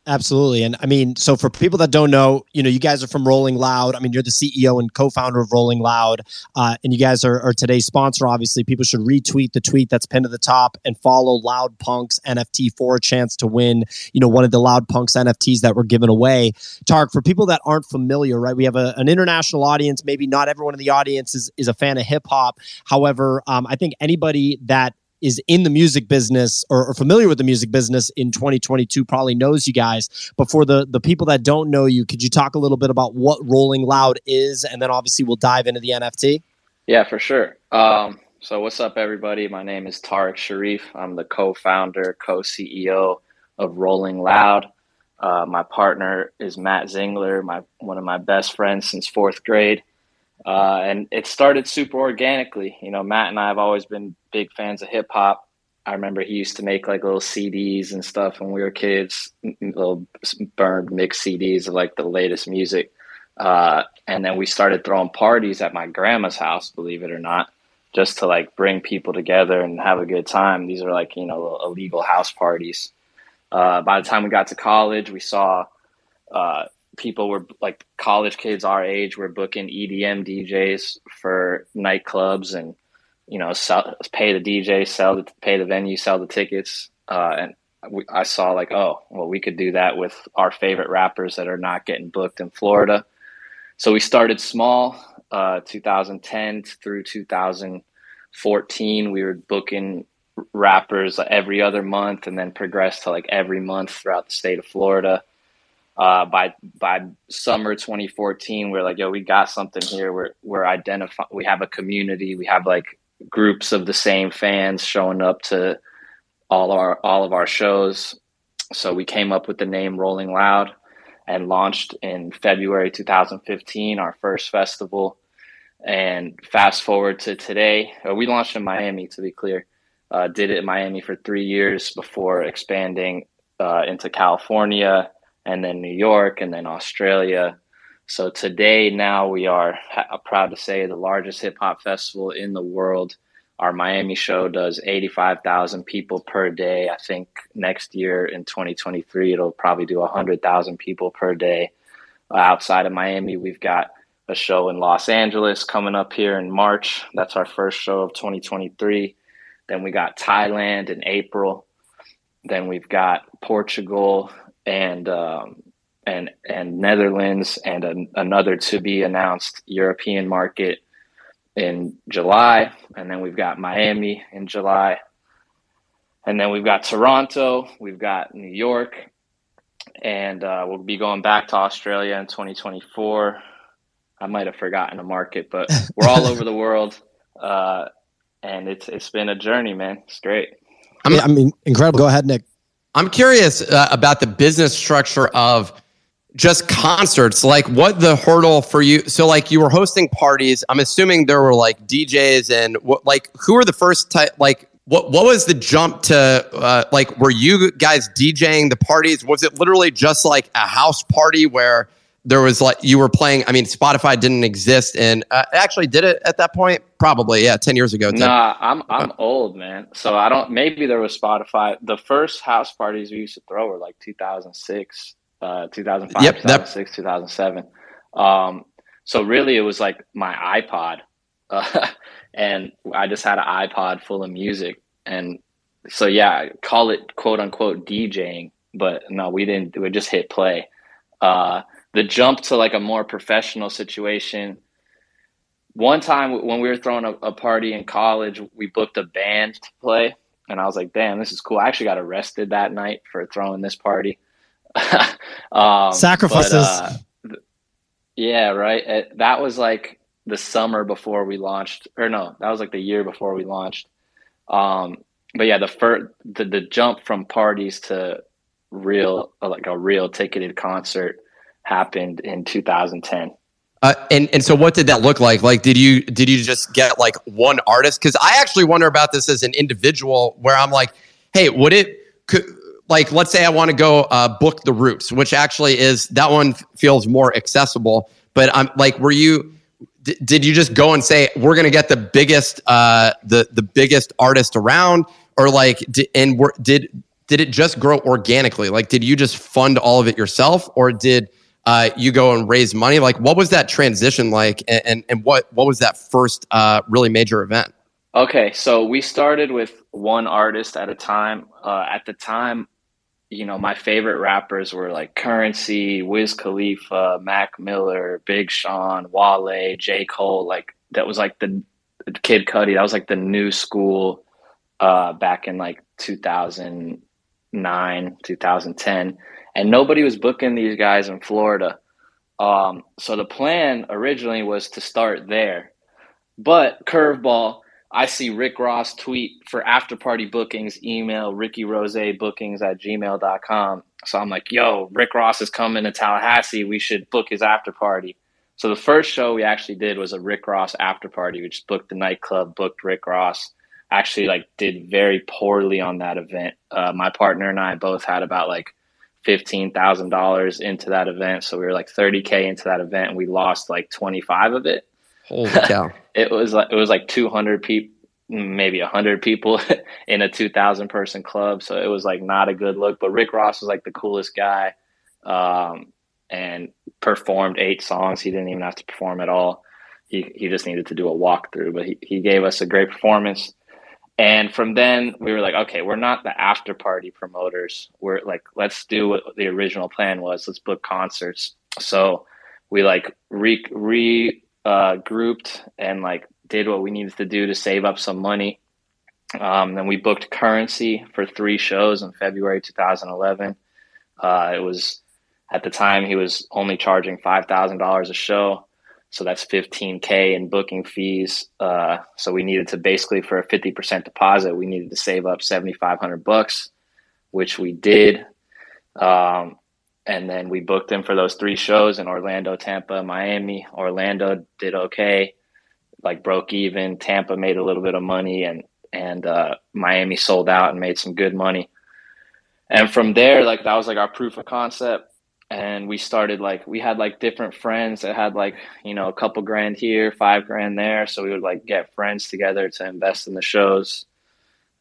Absolutely. And I mean, so for people that don't know, you know, you guys are from Rolling Loud. I mean, you're the C E O and co-founder of Rolling Loud. Uh, and you guys are, are today's sponsor, obviously. People should retweet the tweet that's pinned at the top and follow LoudPunx N F T for a chance to win, you know, one of the LoudPunx N F Ts that were given away. Tariq, for people that aren't familiar, right, we have a, an international audience. Maybe not everyone in the audience is, is a fan of hip hop. However, um, I think anybody that is in the music business or, or familiar with the music business in twenty twenty-two probably knows you guys. But for the, the people that don't know you, could you talk a little bit about what Rolling Loud is? And then obviously we'll dive into the N F T. Yeah, for sure. Um, so what's up, everybody? My name is Tariq Sharif. I'm the co-founder, co-C E O of Rolling Loud. Uh, my partner is Matt Zingler, my one of my best friends since fourth grade. Uh, and it started super organically. You know, Matt and I have always been big fans of hip hop. I remember he used to make like little C Ds and stuff when we were kids, little burned mixed C Ds of like the latest music. Uh, and then we started throwing parties at my grandma's house, believe it or not, just to like bring people together and have a good time. These are like, you know, illegal house parties. Uh, by the time we got to college, we saw, uh, people were like college kids our age were booking E D M D Js for nightclubs and, you know, sell, pay the D J, sell the, pay the venue, sell the tickets. Uh, and we, I saw like, oh, well, we could do that with our favorite rappers that are not getting booked in Florida. So we started small, uh, two thousand ten through two thousand fourteen, we were booking rappers every other month and then progressed to like every month throughout the state of Florida. Uh, by by summer twenty fourteen, we're like, yo, we got something here. We're we're identify. We have a community. We have like groups of the same fans showing up to all our all of our shows. So we came up with the name Rolling Loud and launched in February two thousand fifteen, our first festival. And fast forward to today, we launched in Miami. To be clear, uh, did it in Miami for three years before expanding uh, into California, and then New York, and then Australia. So today, now we are ha- proud to say the largest hip hop festival in the world. Our Miami show does eighty-five thousand people per day. I think next year in twenty twenty-three, it'll probably do one hundred thousand people per day. Uh, outside of Miami, we've got a show in Los Angeles coming up here in March. That's our first show of twenty twenty-three. Then we got Thailand in April. Then we've got Portugal, and um, and and Netherlands, and an, another to be announced European market in July, and then we've got Miami in July, and then we've got Toronto, we've got New York, and uh, we'll be going back to Australia in twenty twenty-four. I might have forgotten a market, but we're all over the world, uh, and it's it's been a journey, man. It's great. I mean, I mean incredible. Go ahead, Nick. I'm curious uh, about the business structure of just concerts, like what the hurdle for you. So like you were hosting parties, I'm assuming there were like D Js and what, like who were the first type, like what, what was the jump to uh, like, were you guys DJing the parties? Was it literally just like a house party where there was like, you were playing, I mean, Spotify didn't exist and uh, actually did it at that point? Probably, yeah, ten years ago. ten. Nah, I'm I'm old, man. So I don't, maybe there was Spotify. The first house parties we used to throw were like two thousand six, uh, two thousand five, yep, two thousand six, that- two thousand seven. Um, so really it was like my iPod. Uh, and I just had an iPod full of music. And so, yeah, call it quote unquote DJing, but no, we didn't, we just hit play. Uh, the jump to like a more professional situation. One time when we were throwing a, a party in college, we booked a band to play. And I was like, damn, this is cool. I actually got arrested that night for throwing this party. um, Sacrifices. But, uh, th- yeah, right. It, that was like the summer before we launched. Or no, that was like the year before we launched. Um, but yeah, the, fir- the the jump from parties to real, like a real ticketed concert happened in two thousand ten. Uh, and, and so what did that look like? Like, did you, did you just get like one artist? Cause I actually wonder about this as an individual where I'm like, hey, would it could, like, let's say I want to go uh, book the Roots, which actually is that one feels more accessible, but I'm like, were you, d- did you just go and say, we're going to get the biggest, uh, the, the biggest artist around or like, d- and were, did, did it just grow organically? Like, did you just fund all of it yourself or did Uh, you go and raise money? Like, what was that transition like? And and, and what, what was that first uh, really major event? Okay, so we started with one artist at a time. Uh, at the time, you know, my favorite rappers were like Currency, Wiz Khalifa, Mac Miller, Big Sean, Wale, J. Cole. Like, that was like the Kid Cudi. That was like the new school uh, back in like two thousand nine, two thousand ten. And nobody was booking these guys in Florida. Um, so the plan originally was to start there. But curveball, I see Rick Ross tweet for after party bookings, email ricky rose bookings at gmail dot com. So I'm like, yo, Rick Ross is coming to Tallahassee. We should book his after party. So the first show we actually did was a Rick Ross after party. We just booked the nightclub, booked Rick Ross. Actually, like, did very poorly on that event. Uh, my partner and I both had about like fifteen thousand dollars into that event. So we were like thirty K into that event and we lost like twenty-five of it. Holy cow. It was like, it was like two hundred people, maybe a hundred people in a two thousand person club. So it was like not a good look, but Rick Ross was like the coolest guy um, and performed eight songs. He didn't even have to perform at all. He he just needed to do a walkthrough, but he, he gave us a great performance. And from then we were like, okay, we're not the after party promoters. We're like, let's do what the original plan was. Let's book concerts. So we like re, re uh, grouped and like did what we needed to do to save up some money. Um, then we booked Currency for three shows in February, two thousand eleven. Uh, it was at the time he was only charging five thousand dollars a show. So that's fifteen K in booking fees. Uh, so we needed to basically, for a fifty percent deposit, we needed to save up seventy-five hundred bucks, which we did. Um, and then we booked him for those three shows in Orlando, Tampa, Miami. Orlando did okay, like broke even. Tampa made a little bit of money, and and uh, Miami sold out and made some good money. And from there, like that was like our proof of concept. And we started like, we had like different friends that had like, you know, a couple grand here, five grand there. So we would like get friends together to invest in the shows.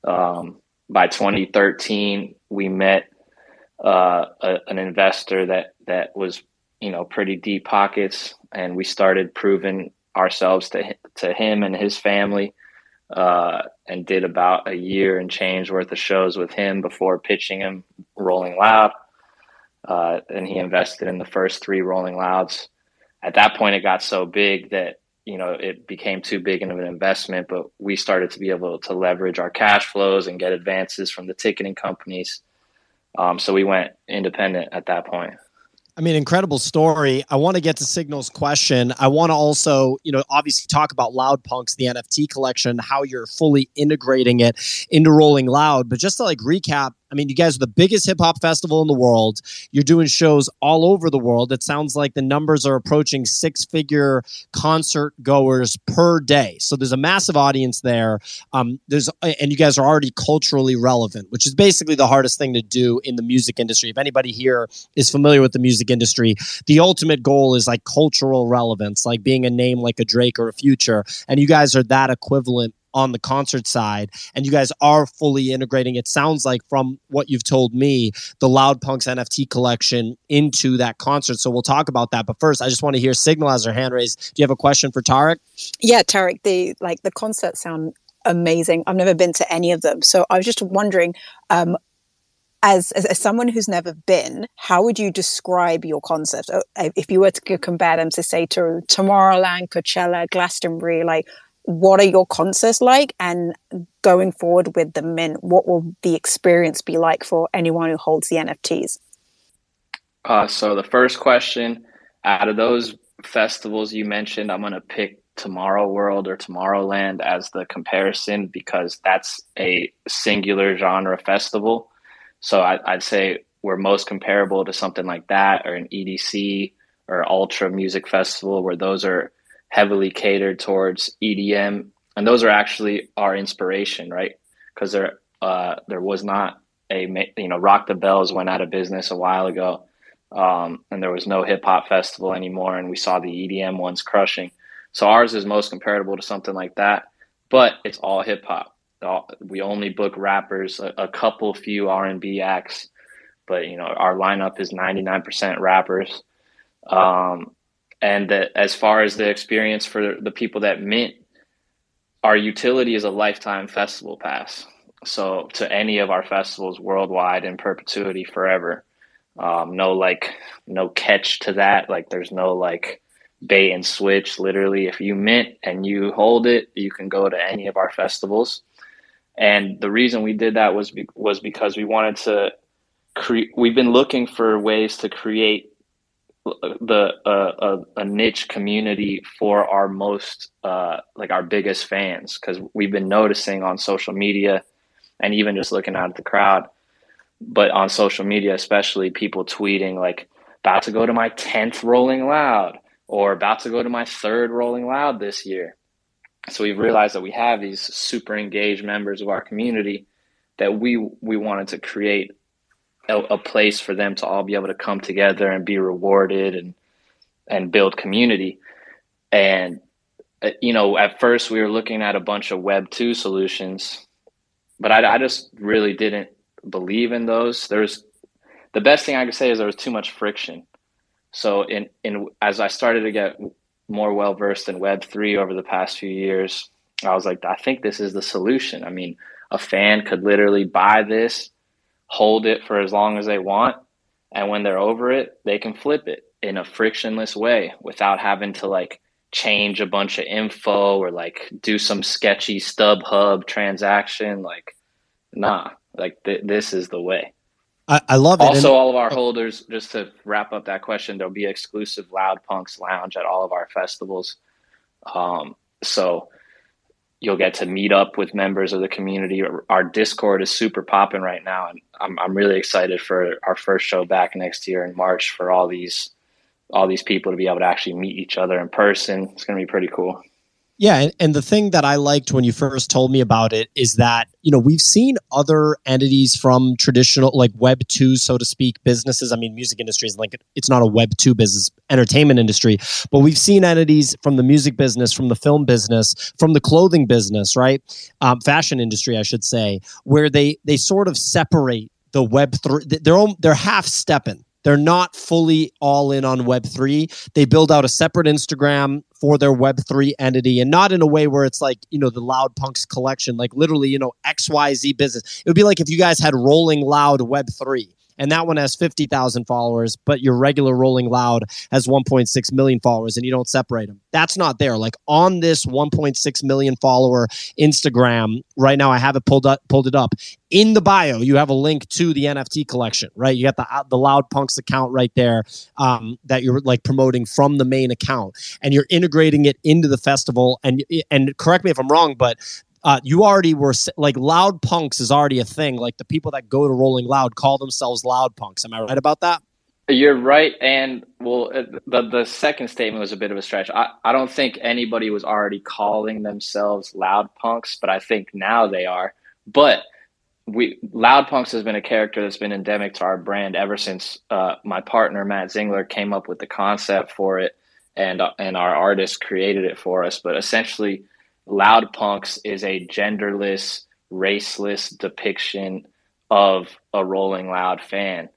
Um, by twenty thirteen, we met uh, a, an investor that, that was, you know, pretty deep pockets. And we started proving ourselves to, to him and his family uh, and did about a year and change worth of shows with him before pitching him Rolling Loud. Uh, and he invested in the first three Rolling Louds. At that point, it got so big that, you know, it became too big of an investment, but we started to be able to leverage our cash flows and get advances from the ticketing companies. Um, so we went independent at that point. I mean, incredible story. I want to get to Signal's question. I want to also, you know, obviously talk about LoudPunx, the N F T collection, how you're fully integrating it into Rolling Loud. But just to like recap, I mean, you guys are the biggest hip hop festival in the world. You're doing shows all over the world. It sounds like the numbers are approaching six figure concert goers per day. So there's a massive audience there. Um, there's and you guys are already culturally relevant, which is basically the hardest thing to do in the music industry. If anybody here is familiar with the music industry, the ultimate goal is like cultural relevance, like being a name like a Drake or a Future. And you guys are that equivalent on the concert side, and you guys are fully integrating, it sounds like, from what you've told me, the LoudPunx N F T collection into that concert. So we'll talk about that. But first, I just want to hear Signal has her hand raised. Do you have a question for Tariq? Yeah, Tariq, the like the concerts sound amazing. I've never been to any of them. So I was just wondering, um, as, as as someone who's never been, how would you describe your concept? If you were to compare them to, say, to Tomorrowland, Coachella, Glastonbury, like, what are your concerts like? And going forward with the mint, what will the experience be like for anyone who holds the N F Ts? Uh, so the first question, out of those festivals you mentioned, I'm going to pick Tomorrow World or Tomorrowland as the comparison, because that's a singular genre festival. So I, I'd say we're most comparable to something like that, or an E D C or Ultra Music Festival, where those are heavily catered towards E D M. And those are actually our inspiration, right? Because there, uh, there was not a, you know, Rock the Bells went out of business a while ago. Um, and there was no hip hop festival anymore. And we saw the E D M ones crushing. So ours is most comparable to something like that, but it's all hip hop. We only book rappers, a, a couple few R and B acts, but, you know, our lineup is ninety-nine percent rappers. Um, and the, as far as the experience for the people that mint, our utility is a lifetime festival pass. So to any of our festivals worldwide in perpetuity forever. Um, no, like, no catch to that. Like, there's no, like, bait and switch. Literally, if you mint and you hold it, you can go to any of our festivals. And the reason we did that was, be- was because we wanted to create, we've been looking for ways to create the, uh, a, a niche community for our most, uh, like our biggest fans. 'Cause we've been noticing on social media, and even just looking out at the crowd, but on social media, especially, people tweeting like, about to go to my tenth Rolling Loud, or about to go to my third Rolling Loud this year. So we've realized that we have these super engaged members of our community that we we wanted to create a, a place for them to all be able to come together and be rewarded and and build community. And, you know, at first we were looking at a bunch of Web two solutions, but I, I just really didn't believe in those. There's the best thing I could say is there was too much friction. So in, in as I started to get more well-versed in Web three over the past few years, I was like, I think this is the solution. I mean, a fan could literally buy this, hold it for as long as they want, and when they're over it, they can flip it in a frictionless way without having to, like, change a bunch of info or, like, do some sketchy StubHub transaction. Like, nah, like th- this is the way. I, I love it. Also, and all of our holders, just to wrap up that question, there'll be exclusive LoudPunx lounge at all of our festivals. Um, so you'll get to meet up with members of the community. Our Discord is super popping right now, and I'm I'm really excited for our first show back next year in March for all these all these people to be able to actually meet each other in person. It's going to be pretty cool. Yeah, and, and the thing that I liked when you first told me about it is that, you know, we've seen other entities from traditional, like Web two, so to speak, businesses. I mean, music industry is like, it's not a Web two business, entertainment industry, but we've seen entities from the music business, from the film business, from the clothing business, right? Um, fashion industry, I should say, where they they sort of separate the Web three, they're, they're half-stepping. They're not fully all in on Web three. They build out a separate Instagram for their Web three entity, and not in a way where it's like, you know, the LoudPunx collection, like literally, you know, X Y Z business. It would be like if you guys had Rolling Loud Web three, and that one has fifty thousand followers, but your regular Rolling Loud has one point six million followers, and you don't separate them. That's not there. Like on this one point six million follower Instagram, right now I have it pulled up, pulled it up. In the bio, you have a link to the N F T collection, right? You got the the LoudPunx account right there um, that you're like promoting from the main account, and you're integrating it into the festival. And and correct me if I'm wrong, but uh, you already were like LoudPunx is already a thing. Like the people that go to Rolling Loud call themselves LoudPunx. Am I right about that? You're right, and well, the the second statement was a bit of a stretch. I, I don't think anybody was already calling themselves LoudPunx, but I think now they are. But We LoudPunx has been a character that's been endemic to our brand ever since uh, my partner Matt Zingler came up with the concept for it, and uh, and our artists created it for us. But essentially, LoudPunx is a genderless, raceless depiction of a Rolling Loud fan,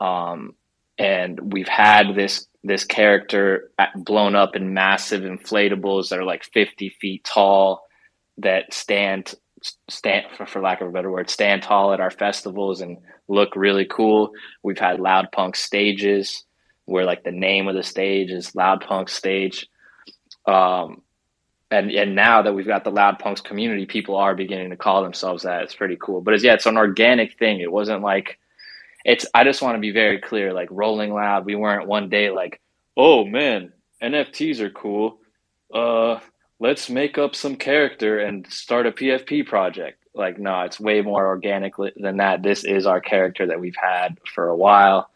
um, and we've had this this character blown up in massive inflatables that are like fifty feet tall that stand stand for, for lack of a better word, stand tall at our festivals and look really cool. We've had LoudPunx stages where like the name of the stage is LoudPunx stage. Um, and, and now that we've got the LoudPunx community, people are beginning to call themselves that. It's pretty cool, but it's, yeah, it's an organic thing. It wasn't like, it's, I just want to be very clear, like Rolling Loud, we weren't one day like, oh man, N F Ts are cool. Uh, Let's make up some character and start a P F P project. Like, no, it's way more organic than that. This is our character that we've had for a while.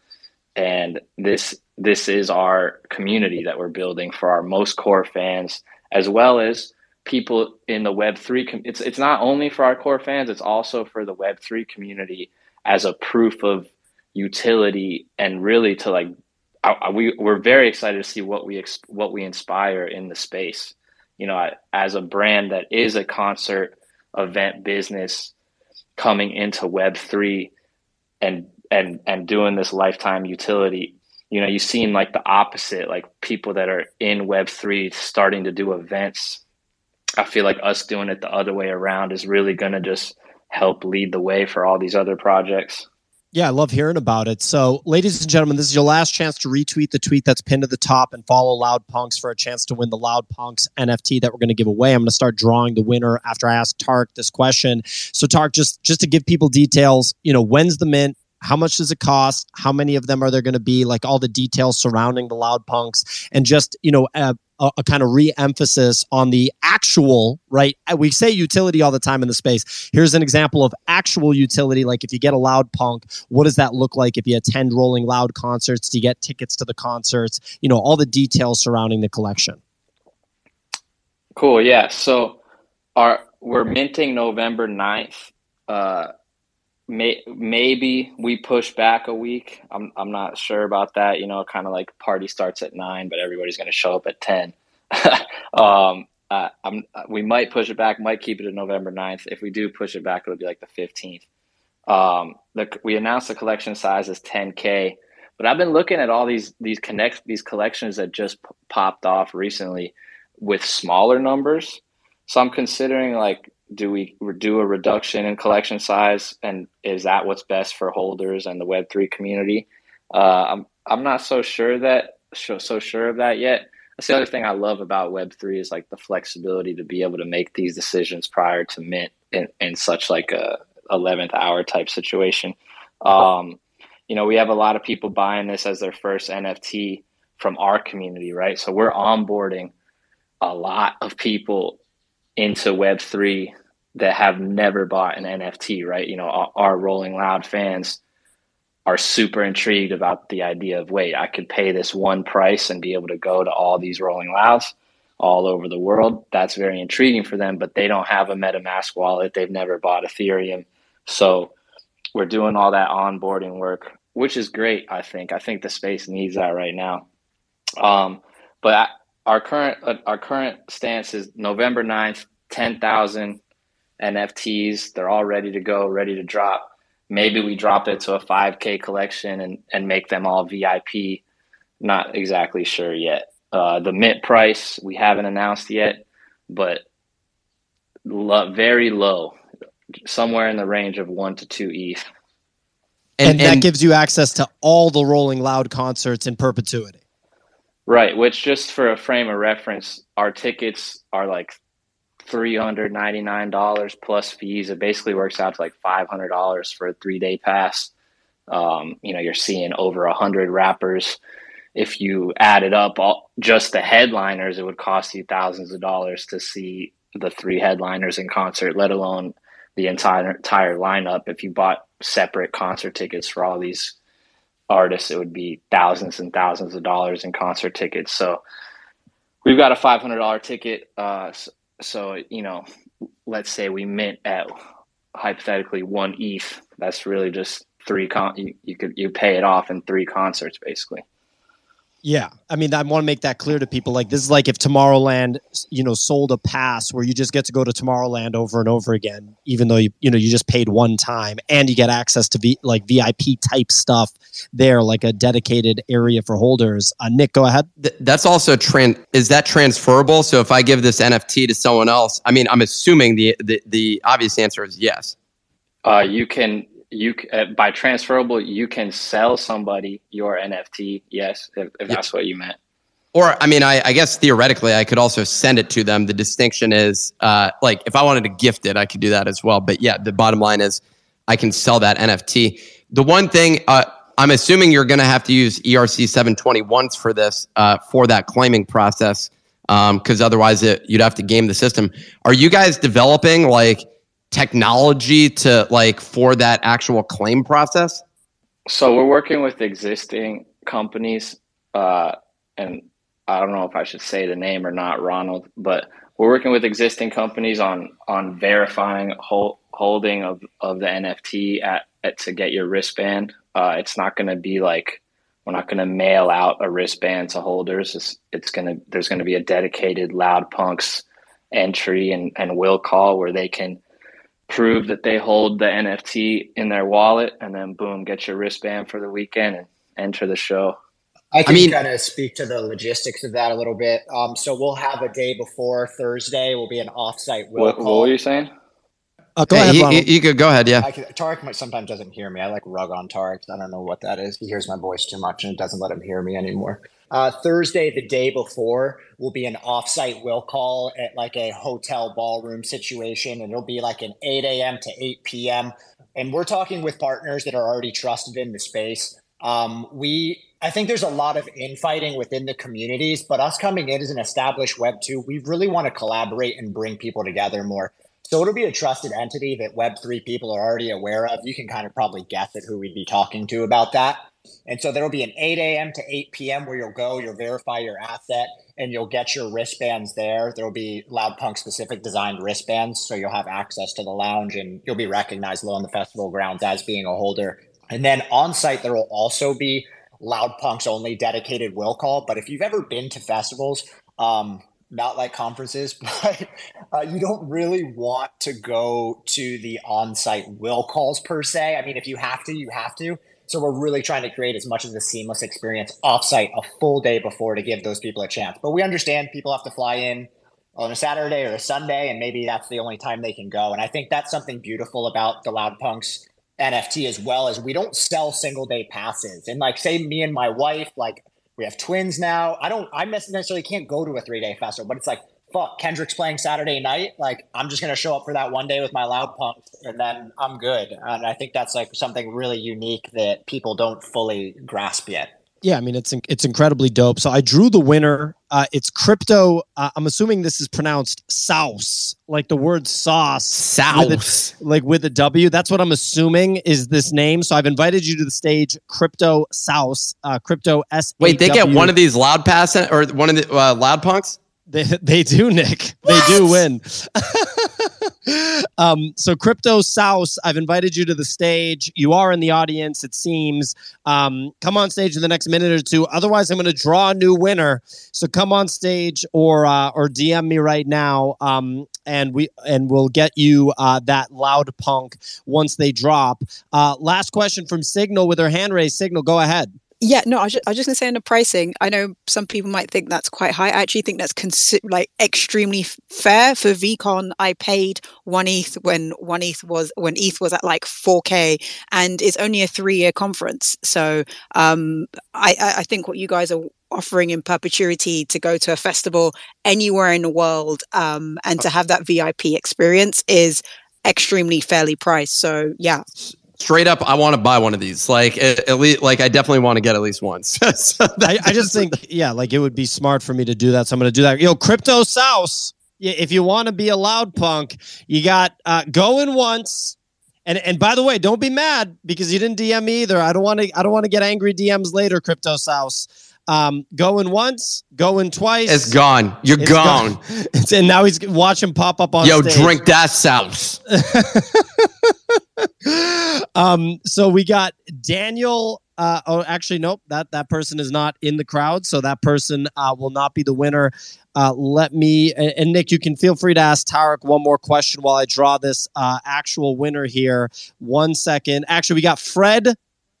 And this this is our community that we're building for our most core fans, as well as people in the Web three. Com- it's, it's not only for our core fans, it's also for the Web three community as a proof of utility, and really to like, I, we, we're very excited to see what we ex- what we inspire in the space. You know, as a brand that is a concert event business coming into Web three and and and doing this lifetime utility, you know, you've seen like the opposite, like people that are in Web three starting to do events. I feel like us doing it the other way around is really going to just help lead the way for all these other projects. Yeah, I love hearing about it. So, ladies and gentlemen, this is your last chance to retweet the tweet that's pinned to the top and follow LoudPunx for a chance to win the LoudPunx N F T that we're going to give away. I'm going to start drawing the winner after I ask Tariq this question. So, Tariq, just, just to give people details, you know, when's the mint? How much does it cost? How many of them are there going to be? Like all the details surrounding the LoudPunx, and just, you know, a, a, a kind of re-emphasis on the actual, right? We say utility all the time in the space. Here's an example of actual utility. Like if you get a LoudPunx, what does that look like? If you attend Rolling Loud concerts, do you get tickets to the concerts? You know, all the details surrounding the collection. Cool. Yeah. So our, we're minting November ninth. Uh, May, maybe we push back a week. I'm I'm not sure about that. You know, kind of like party starts at nine, but everybody's going to show up at ten. um, uh, I'm, we might push it back, might keep it to November ninth. If we do push it back, it'll be like the fifteenth. Um, the, we announced the collection size is ten K, but I've been looking at all these these connect these collections that just p- popped off recently with smaller numbers. So I'm considering like, do we do a reduction in collection size, and is that what's best for holders and the Web three community? Uh, I'm I'm not so sure that so, so sure of that yet. That's the other thing I love about Web three is like the flexibility to be able to make these decisions prior to mint in, in such like a eleventh hour type situation. Um, you know, we have a lot of people buying this as their first N F T from our community, right? So we're onboarding a lot of people into Web three that have never bought an N F T, right? You know, our, our Rolling Loud fans are super intrigued about the idea of, wait, I could pay this one price and be able to go to all these Rolling Louds all over the world. That's very intriguing for them, but they don't have a MetaMask wallet. They've never bought Ethereum. So we're doing all that onboarding work, which is great, I think. I think the space needs that right now. Um, but I, Our current uh, our current stance is November ninth, ten thousand N F Ts. They're all ready to go, ready to drop. Maybe we drop it to a five K collection and, and make them all V I P. Not exactly sure yet. Uh, the mint price, we haven't announced yet, but lo- very low, somewhere in the range of one to two E T H. And, and, and that gives you access to all the Rolling Loud concerts in perpetuity. Right, which just for a frame of reference, our tickets are like three hundred ninety-nine dollars plus fees. It basically works out to like five hundred dollars for a three-day pass. Um, you know, you're seeing over one hundred rappers. If you added up all, just the headliners, it would cost you thousands of dollars to see the three headliners in concert, let alone the entire entire lineup. If you bought separate concert tickets for all these artists, it would be thousands and thousands of dollars in concert tickets. So we've got a five hundred dollars ticket. Uh, so, so, you know, let's say we mint at hypothetically one E T H. That's really just three con- you, you could, you pay it off in three concerts basically. Yeah. I mean, I want to make that clear to people. Like, this is like if Tomorrowland, you know, sold a pass where you just get to go to Tomorrowland over and over again, even though you, you know, you just paid one time, and you get access to v, like V I P type stuff there, like a dedicated area for holders. Uh, Nick, go ahead. Th- that's also tran- is that transferable? So if I give this N F T to someone else, I mean, I'm assuming the the, the obvious answer is yes. Uh, you can. You uh, by transferable, you can sell somebody your N F T. Yes, if, if yeah. that's what you meant. Or I mean, I, I guess theoretically, I could also send it to them. The distinction is, uh, like, if I wanted to gift it, I could do that as well. But yeah, the bottom line is, I can sell that N F T. The one thing uh, I'm assuming you're going to have to use E R C seven twenty-ones for this, uh, for that claiming process, because um, otherwise, it, you'd have to game the system. Are you guys developing like technology to like for that actual claim process? So we're working with existing companies, uh, and I don't know if I should say the name or not, Ronald, but we're working with existing companies on on verifying hold, holding of, of the N F T at, at to get your wristband. Uh, it's not going to be like, we're not going to mail out a wristband to holders. It's, it's going to, there's going to be a dedicated LoudPunx entry and, and will call where they can prove that they hold the N F T in their wallet, and then boom, get your wristband for the weekend and enter the show. I can I mean, kind of speak to the logistics of that a little bit. Um, so we'll have a day before Thursday. We'll be an offsite. Will what, call. What were you saying? Uh, go hey, ahead, you could go ahead. Yeah. I can, Tariq sometimes doesn't hear me. I like rug on Tariq. I don't know what that is. He hears my voice too much and it doesn't let him hear me anymore. Uh, Thursday, the day before, will be an offsite will call at like a hotel ballroom situation, and it'll be like an eight a.m. to eight p.m. And we're talking with partners that are already trusted in the space. Um, we, I think there's a lot of infighting within the communities, but us coming in as an established Web two, we really want to collaborate and bring people together more. So it'll be a trusted entity that Web three people are already aware of. You can kind of probably guess at who we'd be talking to about that. And so there'll be an eight a.m. to eight p.m. where you'll go, you'll verify your asset, and you'll get your wristbands there. There'll be LoudPunx specific designed wristbands, so you'll have access to the lounge, and you'll be recognized low on the festival grounds as being a holder. And then on site, there will also be LoudPunx only dedicated will call. But if you've ever been to festivals, um, not like conferences, but uh, you don't really want to go to the on-site will calls per se. I mean, if you have to, you have to. So we're really trying to create as much of the seamless experience offsite, a full day before, to give those people a chance. But we understand people have to fly in on a Saturday or a Sunday, and maybe that's the only time they can go. And I think that's something beautiful about the LoudPunx N F T as well, is we don't sell single day passes. And like, say me and my wife, like we have twins now. I don't, I necessarily can't go to a three day festival, but it's like, fuck, Kendrick's playing Saturday night. Like, I'm just going to show up for that one day with my LoudPunx, and then I'm good. And I think that's like something really unique that people don't fully grasp yet. Yeah. I mean, it's, it's incredibly dope. So I drew the winner. Uh, it's crypto. Uh, I'm assuming this is pronounced sauce, like the word sauce. Sauce. With a, like with a W. That's what I'm assuming is this name. So I've invited you to the stage, Crypto Sauce, uh, Crypto S A W. Wait, they get one of these loud pass or one of the uh, LoudPunx? They, they do, Nick. What? They do win. um, so Crypto Sauce, I've invited you to the stage. You are in the audience, it seems. Um, come on stage in the next minute or two. Otherwise, I'm going to draw a new winner. So come on stage or uh, or D M me right now, um, and we and we'll get you uh, that LoudPunx once they drop. Uh, last question from Signal with her hand raised. Signal, go ahead. Yeah, no, I was just, just going to say on the pricing, I know some people might think that's quite high. I actually think that's consi- like extremely f- fair. For VCon, I paid one E T H when one E T H was when E T H was at like four K, and it's only a three-year conference. So um, I, I think what you guys are offering in perpetuity to go to a festival anywhere in the world um, and to have that V I P experience is extremely fairly priced. So yeah. Straight up, I want to buy one of these. Like, at, at least, like I definitely want to get at least one. so I, I just think, yeah, like it would be smart for me to do that. So I'm going to do that. Yo, Crypto Sauce, if you want to be a LoudPunx, you got uh, going once. And and by the way, don't be mad because you didn't D M me either. I don't want to. I don't want to get angry D Ms later. Crypto Sauce. Um, going once, going twice. It's gone. You're it's gone. gone. It's, and now he's watching pop up on Yo, stage. Yo, drink that sauce. Um, so we got Daniel. Uh, oh, actually, nope. That that person is not in the crowd, so that person uh, will not be the winner. Uh, let me and, and Nick, you can feel free to ask Tariq one more question while I draw this uh, actual winner here. One second. Actually, we got Fred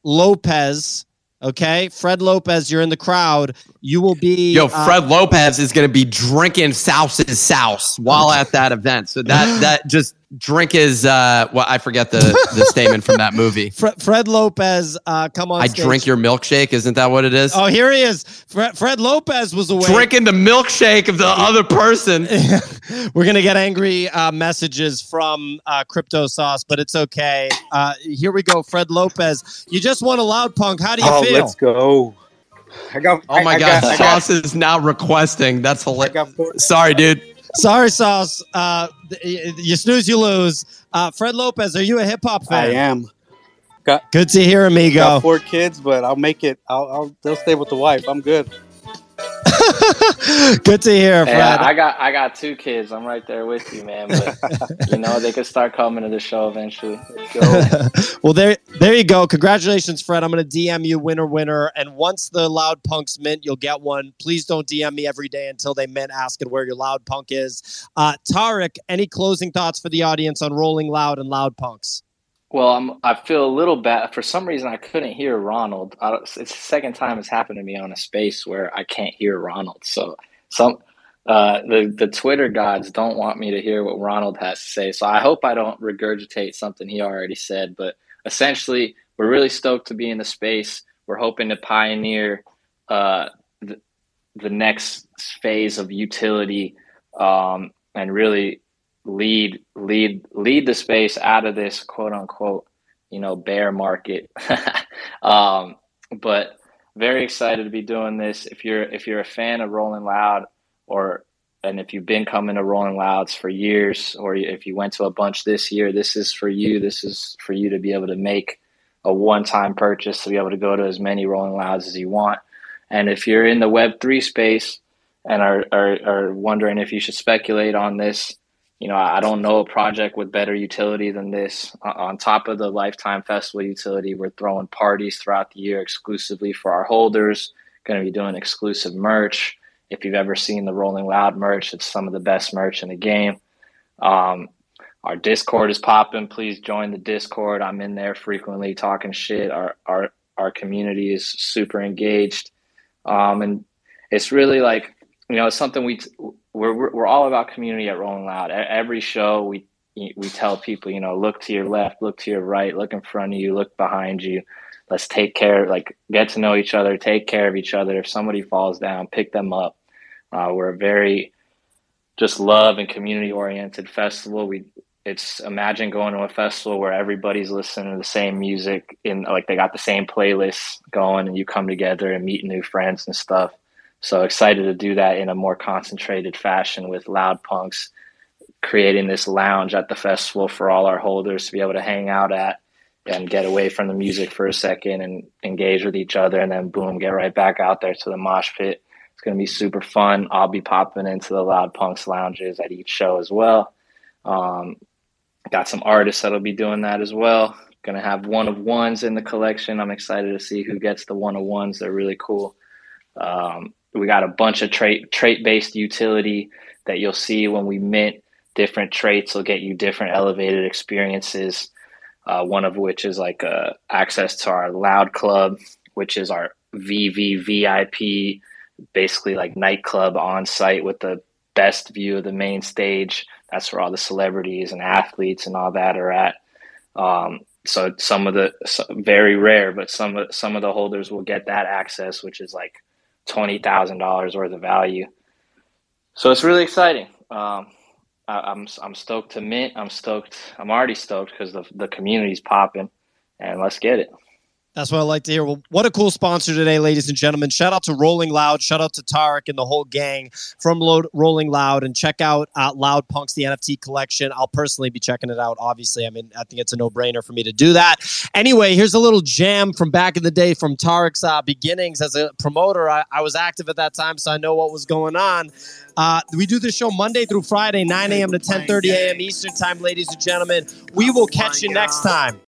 Lopez. Okay, Fred Lopez, you're in the crowd. You will be. Yo, Fred uh, Lopez is going to be drinking Souse's Souse while at that event. So that that just. Drink is, uh, well, I forget the, the statement from that movie. Fred, Fred Lopez, uh, come on I stage. Drink your milkshake. Isn't that what it is? Oh, here he is. Fred, Fred Lopez was away. Drinking the milkshake of the other person. We're going to get angry uh, messages from uh, Crypto Sauce, but it's okay. Uh, here we go. Fred Lopez, you just won a LoudPunx. How do you oh, feel? Oh, let's go. I got, oh, my I, God. I got, Sauce got, is now requesting. That's hilarious. Sorry, dude. Sorry, Sauce. Uh, you snooze, you lose. Uh, Fred Lopez, are you a hip hop fan? I am. Got, good to hear, amigo. Got four kids, but I'll make it. I'll, I'll they'll stay with the wife. I'm good. Good to hear, Fred. Yeah, I got I got two kids. I'm right there with you, man. But you know they could start coming to the show eventually. Let's go. Well, there there you go. Congratulations, Fred. I'm gonna D M you winner winner. And once the LoudPunx mint, you'll get one. Please don't D M me every day until they mint asking where your LoudPunx is. Uh, Tariq, any closing thoughts for the audience on Rolling Loud and LoudPunx? Well, I'm, I feel a little bad. For some reason, I couldn't hear Ronald. I don't, it's the second time it's happened to me on a space where I can't hear Ronald. So some uh, the, the Twitter gods don't want me to hear what Ronald has to say. So I hope I don't regurgitate something he already said. But essentially, we're really stoked to be in the space. We're hoping to pioneer uh, the, the next phase of utility um, and really – lead lead lead the space out of this quote unquote you know bear market. um but very excited to be doing this. If you're if you're a fan of Rolling Loud, or and if you've been coming to Rolling Louds for years, or if you went to a bunch this year, this is for you this is for you to be able to make a one-time purchase to be able to go to as many Rolling Louds as you want. And if you're in the web three space and are are, are wondering if you should speculate on this, you know, I don't know a project with better utility than this. On top of the Lifetime Festival utility, we're throwing parties throughout the year exclusively for our holders. Going to be doing exclusive merch. If you've ever seen the Rolling Loud merch, it's some of the best merch in the game. Um, our Discord is popping. Please join the Discord. I'm in there frequently talking shit. Our our our community is super engaged, um, and it's really like you know, it's something we. T- We're we're all about community at Rolling Loud. Every show we we tell people, you know, look to your left, look to your right, look in front of you, look behind you. Let's take care, like get to know each other, take care of each other. If somebody falls down, pick them up. Uh, we're a very just love and community oriented festival. We it's imagine going to a festival where everybody's listening to the same music in like they got the same playlists going, and you come together and meet new friends and stuff. So excited to do that in a more concentrated fashion with LoudPunx, creating this lounge at the festival for all our holders to be able to hang out at and get away from the music for a second and engage with each other, and then boom, get right back out there to the mosh pit. It's going to be super fun. I'll be popping into the LoudPunx lounges at each show as well. Um, got some artists that'll be doing that as well. Going to have one of ones in the collection. I'm excited to see who gets the one of ones. They're really cool. Um, We got a bunch of trait trait based utility that you'll see when we mint. Different traits will get you different elevated experiences. Uh, one of which is like uh, access to our Loud Club, which is our V V V I P, basically like nightclub on site with the best view of the main stage. That's where all the celebrities and athletes and all that are at. Um, so some of the very rare, but some of some of the holders will get that access, which is like twenty thousand dollars worth of value. So it's really exciting. Um, I, I'm I'm stoked to mint. I'm stoked. I'm already stoked because the the community's popping, and let's get it. That's what I like to hear. Well, what a cool sponsor today, ladies and gentlemen. Shout out to Rolling Loud. Shout out to Tariq and the whole gang from Load, Rolling Loud. And check out uh, LoudPunx, the N F T collection. I'll personally be checking it out, obviously. I mean, I think it's a no-brainer for me to do that. Anyway, here's a little jam from back in the day from Tariq's uh, beginnings as a promoter. I, I was active at that time, so I know what was going on. Uh, we do this show Monday through Friday, nine a.m. to ten thirty a.m. Eastern time, ladies and gentlemen. We will catch you next time